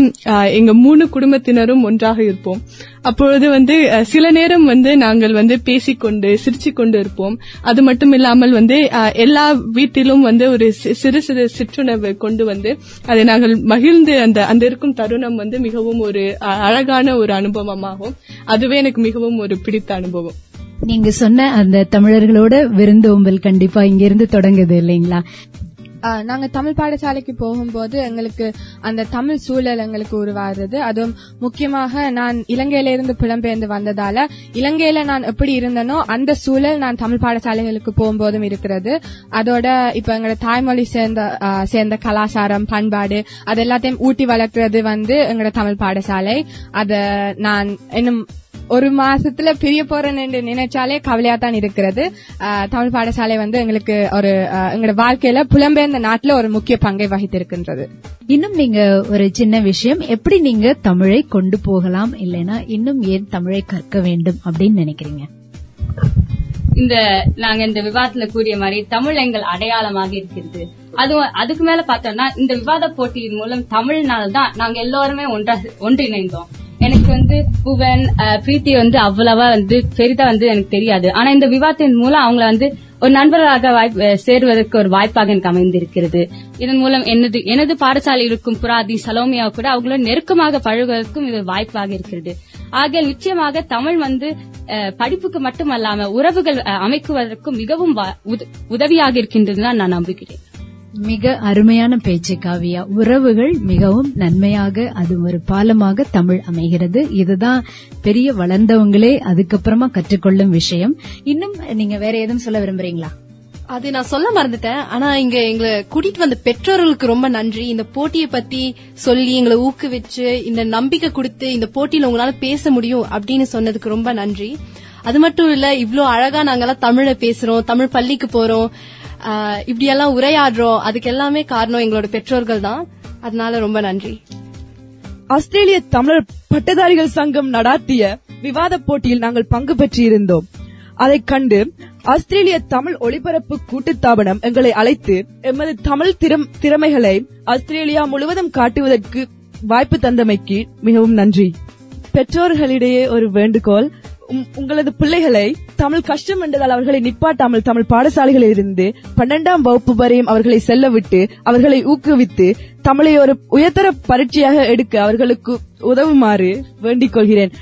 எங்க 3 குடும்பத்தினரும் ஒன்றாக இருப்போம். அப்பொழுது வந்து சில நேரம் வந்து நாங்கள் வந்து பேசிக்கொண்டு சிரிச்சுக்கொண்டு இருப்போம். அது மட்டும் இல்லாமல் வந்து எல்லா வீட்டிலும் வந்து ஒரு சிறு சிறு சிற்றுணர்வை கொண்டு வந்து அதை நாங்கள் மகிழ்ந்து அந்த இருக்கும் தருணம் வந்து மிகவும் ஒரு அழகான ஒரு அனுபவமாகும். அதுவே எனக்கு மிகவும் ஒரு பிடித்த அனுபவம். நீங்க சொன்ன அந்த தமிழர்களோட விருந்தோம்பல் கண்டிப்பா இங்கிருந்து தொடங்குது இல்லைங்களா? நாங்க தமிழ் பாடசாலைக்கு போகும்போது எங்களுக்கு அந்த தமிழ் சூழல் எங்களுக்கு உருவாகிறது. அதுவும் முக்கியமாக நான் இலங்கையில இருந்து புலம்பெயர்ந்து வந்ததால இலங்கையில நான் எப்படி இருந்தனோ அந்த சூழல் நான் தமிழ் பாடசாலைகளுக்கு போகும்போதும் இருக்கிறது. அதோட இப்ப எங்களோட தாய்மொழி சேர்ந்த கலாச்சாரம், பண்பாடு, அது எல்லாத்தையும் ஊட்டி வளர்க்கிறது வந்து எங்களோட தமிழ் பாடசாலை. அத நான் இன்னும் 1 மாசத்துல பிரிய போறேன் என்று நினைச்சாலே கவலையா தான் இருக்கிறது. தமிழ் பாடசாலை வந்து எங்களுக்கு ஒரு எங்களோட வாழ்க்கையில புலம்பெயர்ந்த நாட்டுல ஒரு முக்கிய பங்கை வகித்திருக்கின்றது. இன்னும் நீங்க ஒரு சின்ன விஷயம், எப்படி நீங்க தமிழை கொண்டு போகலாம், இல்லைன்னா இன்னும் ஏன் தமிழை கற்க வேண்டும் அப்படின்னு நினைக்கிறீங்க? நாங்க இந்த விவாதத்துல கூறிய மாதிரி தமிழ் எங்கள் அடையாளமாக இருக்கிறது. அதுவும் அதுக்கு மேல பார்த்தோம்னா இந்த விவாத போட்டியின் மூலம் தமிழ்னால்தான் நாங்க எல்லாருமே ஒன்றிணைந்தோம். எனக்கு வந்து புவன் பிரீத்தி வந்து அவ்வளவா வந்து பெரிதா வந்து எனக்கு தெரியாது. ஆனா இந்த விவாதத்தின் மூலம் அவங்களை வந்து ஒரு நண்பர்களாக சேருவதற்கு ஒரு வாய்ப்பாக எனக்கு அமைந்திருக்கிறது. இதன் மூலம் எனது பாடசாலையில் இருக்கும் புராதி சலோமியா கூட அவங்களோட நெருக்கமாக பழகுவதற்கும் இது வாய்ப்பாக இருக்கிறது. ஆகிய நிச்சயமாக தமிழ் வந்து படிப்புக்கு மட்டுமல்லாம உறவுகள் அமைக்குவதற்கும் மிகவும் உதவியாக இருக்கின்றதுதான் நான் நம்புகிறேன். மிக அருமையான பேச்சு காவியா. உறவுகள் மிகவும் நன்மையாக அது ஒரு பாலமாக தமிழ் அமைகிறது. இதுதான் பெரிய வளர்ந்தவங்களே அதுக்கப்புறமா கற்றுக்கொள்ளும் விஷயம். இன்னும் நீங்க வேற எதுவும் சொல்ல விரும்புறீங்களா? அது நான் சொல்ல மறந்துட்டேன். ஆனா இங்க எங்களை கூட்டிட்டு வந்த பெற்றோர்களுக்கு ரொம்ப நன்றி. இந்த போட்டியை பத்தி சொல்லி எங்களை ஊக்குவிச்சு இந்த நம்பிக்கை கொடுத்து இந்த போட்டியில உங்களால பேச முடியும் அப்படின்னு சொன்னதுக்கு ரொம்ப நன்றி. அது மட்டும் இல்ல, இவ்வளவு அழகா நாங்கெல்லாம் தமிழை பேசுறோம், தமிழ் பள்ளிக்கு போறோம், இப்படியெல்லாம் உரையாடுறோம், அதுக்கு எல்லாமே காரணம் எங்களோட பெற்றோர்கள் தான். அதனால ரொம்ப நன்றி. ஆஸ்திரேலிய தமிழர் பட்டதாரிகள் சங்கம் நடாத்திய விவாத போட்டியில் நாங்கள் பங்கு பெற்றிருந்தோம். அதை கண்டு ஆஸ்திரேலிய தமிழ் ஒளிபரப்பு கூட்டுத்தாபனம் எங்களை அழைத்து எமது தமிழ் திறமைகளை ஆஸ்திரேலியா முழுவதும் காட்டுவதற்கு வாய்ப்பு தந்தமைக்கு மிகவும் நன்றி. பெற்றோர்களிடையே ஒரு வேண்டுகோள், உங்களது பிள்ளைகளை தமிழ் கஷ்டம் என்றதால் அவர்களை நிப்பாட்டாமல் தமிழ் பாடசாலைகளில் இருந்து 12ஆம் வகுப்பு வரையும் அவர்களை செல்ல விட்டு அவர்களை ஊக்குவித்து தமிழை ஒரு உயர்தர பரீட்சையாக எடுக்க அவர்களுக்கு உதவுமாறு வேண்டிக் கொள்கிறேன்.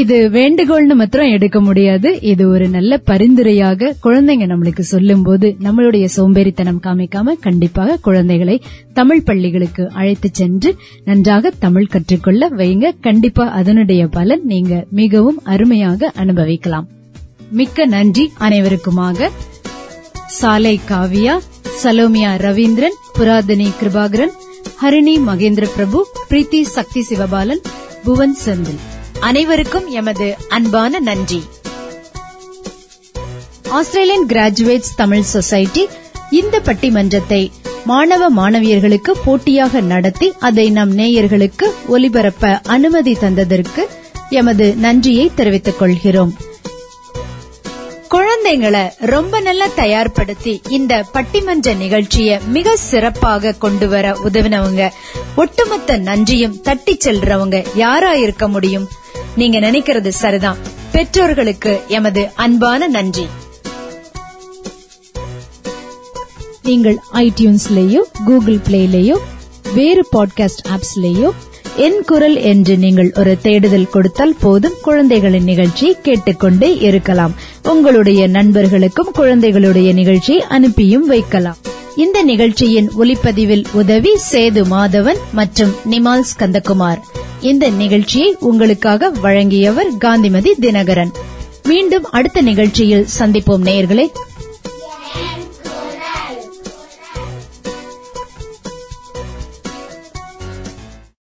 இது வேண்டுகோள்னு மாத்திரம் எடுக்க முடியாது, இது ஒரு நல்ல பரிந்துரையாக குழந்தைங்க நம்மளுக்கு சொல்லும் போது நம்மளுடைய சோம்பேறித்தனம் காமிக்காம கண்டிப்பாக குழந்தைகளை தமிழ் பள்ளிகளுக்கு அழைத்து சென்று நன்றாக தமிழ் கற்றுக்கொள்ள வைங்க. கண்டிப்பா அதனுடைய பலன் நீங்க மிகவும் அருமையாக அனுபவிக்கலாம். மிக்க நன்றி அனைவருக்குமாக. சாலை காவியா, சலோமியா ரவீந்திரன், புராதனி கிருபாகரன், ஹரிணி மகேந்திர பிரபு, பிரீத்தி சக்தி சிவபாலன், புவன் செந்தில் அனைவருக்கும் எமது அன்பான நன்றி. ஆஸ்திரேலியன் கிராஜுவேட்ஸ் தமிழ் சொசைட்டி இந்த பட்டிமன்றத்தை மாணவ மாணவியர்களுக்கு போட்டியாக நடத்தி அதை நம் நேயர்களுக்கு ஒலிபரப்ப அனுமதி தந்ததற்கு எமது நன்றியை தெரிவித்துக் கொள்கிறோம். குழந்தைங்களை ரொம்ப நல்லா தயார்படுத்தி இந்த பட்டிமன்ற நிகழ்ச்சியை மிக சிறப்பாக கொண்டு வர உதவினவங்க, ஒட்டுமொத்த நன்றியும் தட்டி செல்றவங்க யாரா இருக்க முடியும்? நீங்க நினைக்கிறது சரிதான், பெற்றோர்களுக்கு எமது அன்பான நன்றி. நீங்கள் ஐடியூன்ஸ்லயோ கூகுள் பிளேலயோ வேறு பாட்காஸ்ட் ஆப்ஸ்லயோ என் குரல் என்று நீங்கள் ஒரு தேடுதல் கொடுத்தால் போதும், குழந்தைகளின் நிகழ்ச்சியை கேட்டுக்கொண்டே இருக்கலாம். உங்களுடைய நண்பர்களுக்கும் குழந்தைகளுடைய நிகழ்ச்சியை அனுப்பியும் வைக்கலாம். இந்த நிகழ்ச்சியின் ஒலிப்பதிவில் உதவி சேது மாதவன் மற்றும் நிமால் ஸ்கந்தகுமார். இந்த நிகழ்ச்சியை உங்களுக்காக வழங்கியவர் காந்திமதி தினகரன். மீண்டும் அடுத்த நிகழ்ச்சியில் சந்திப்போம் நேயர்களே.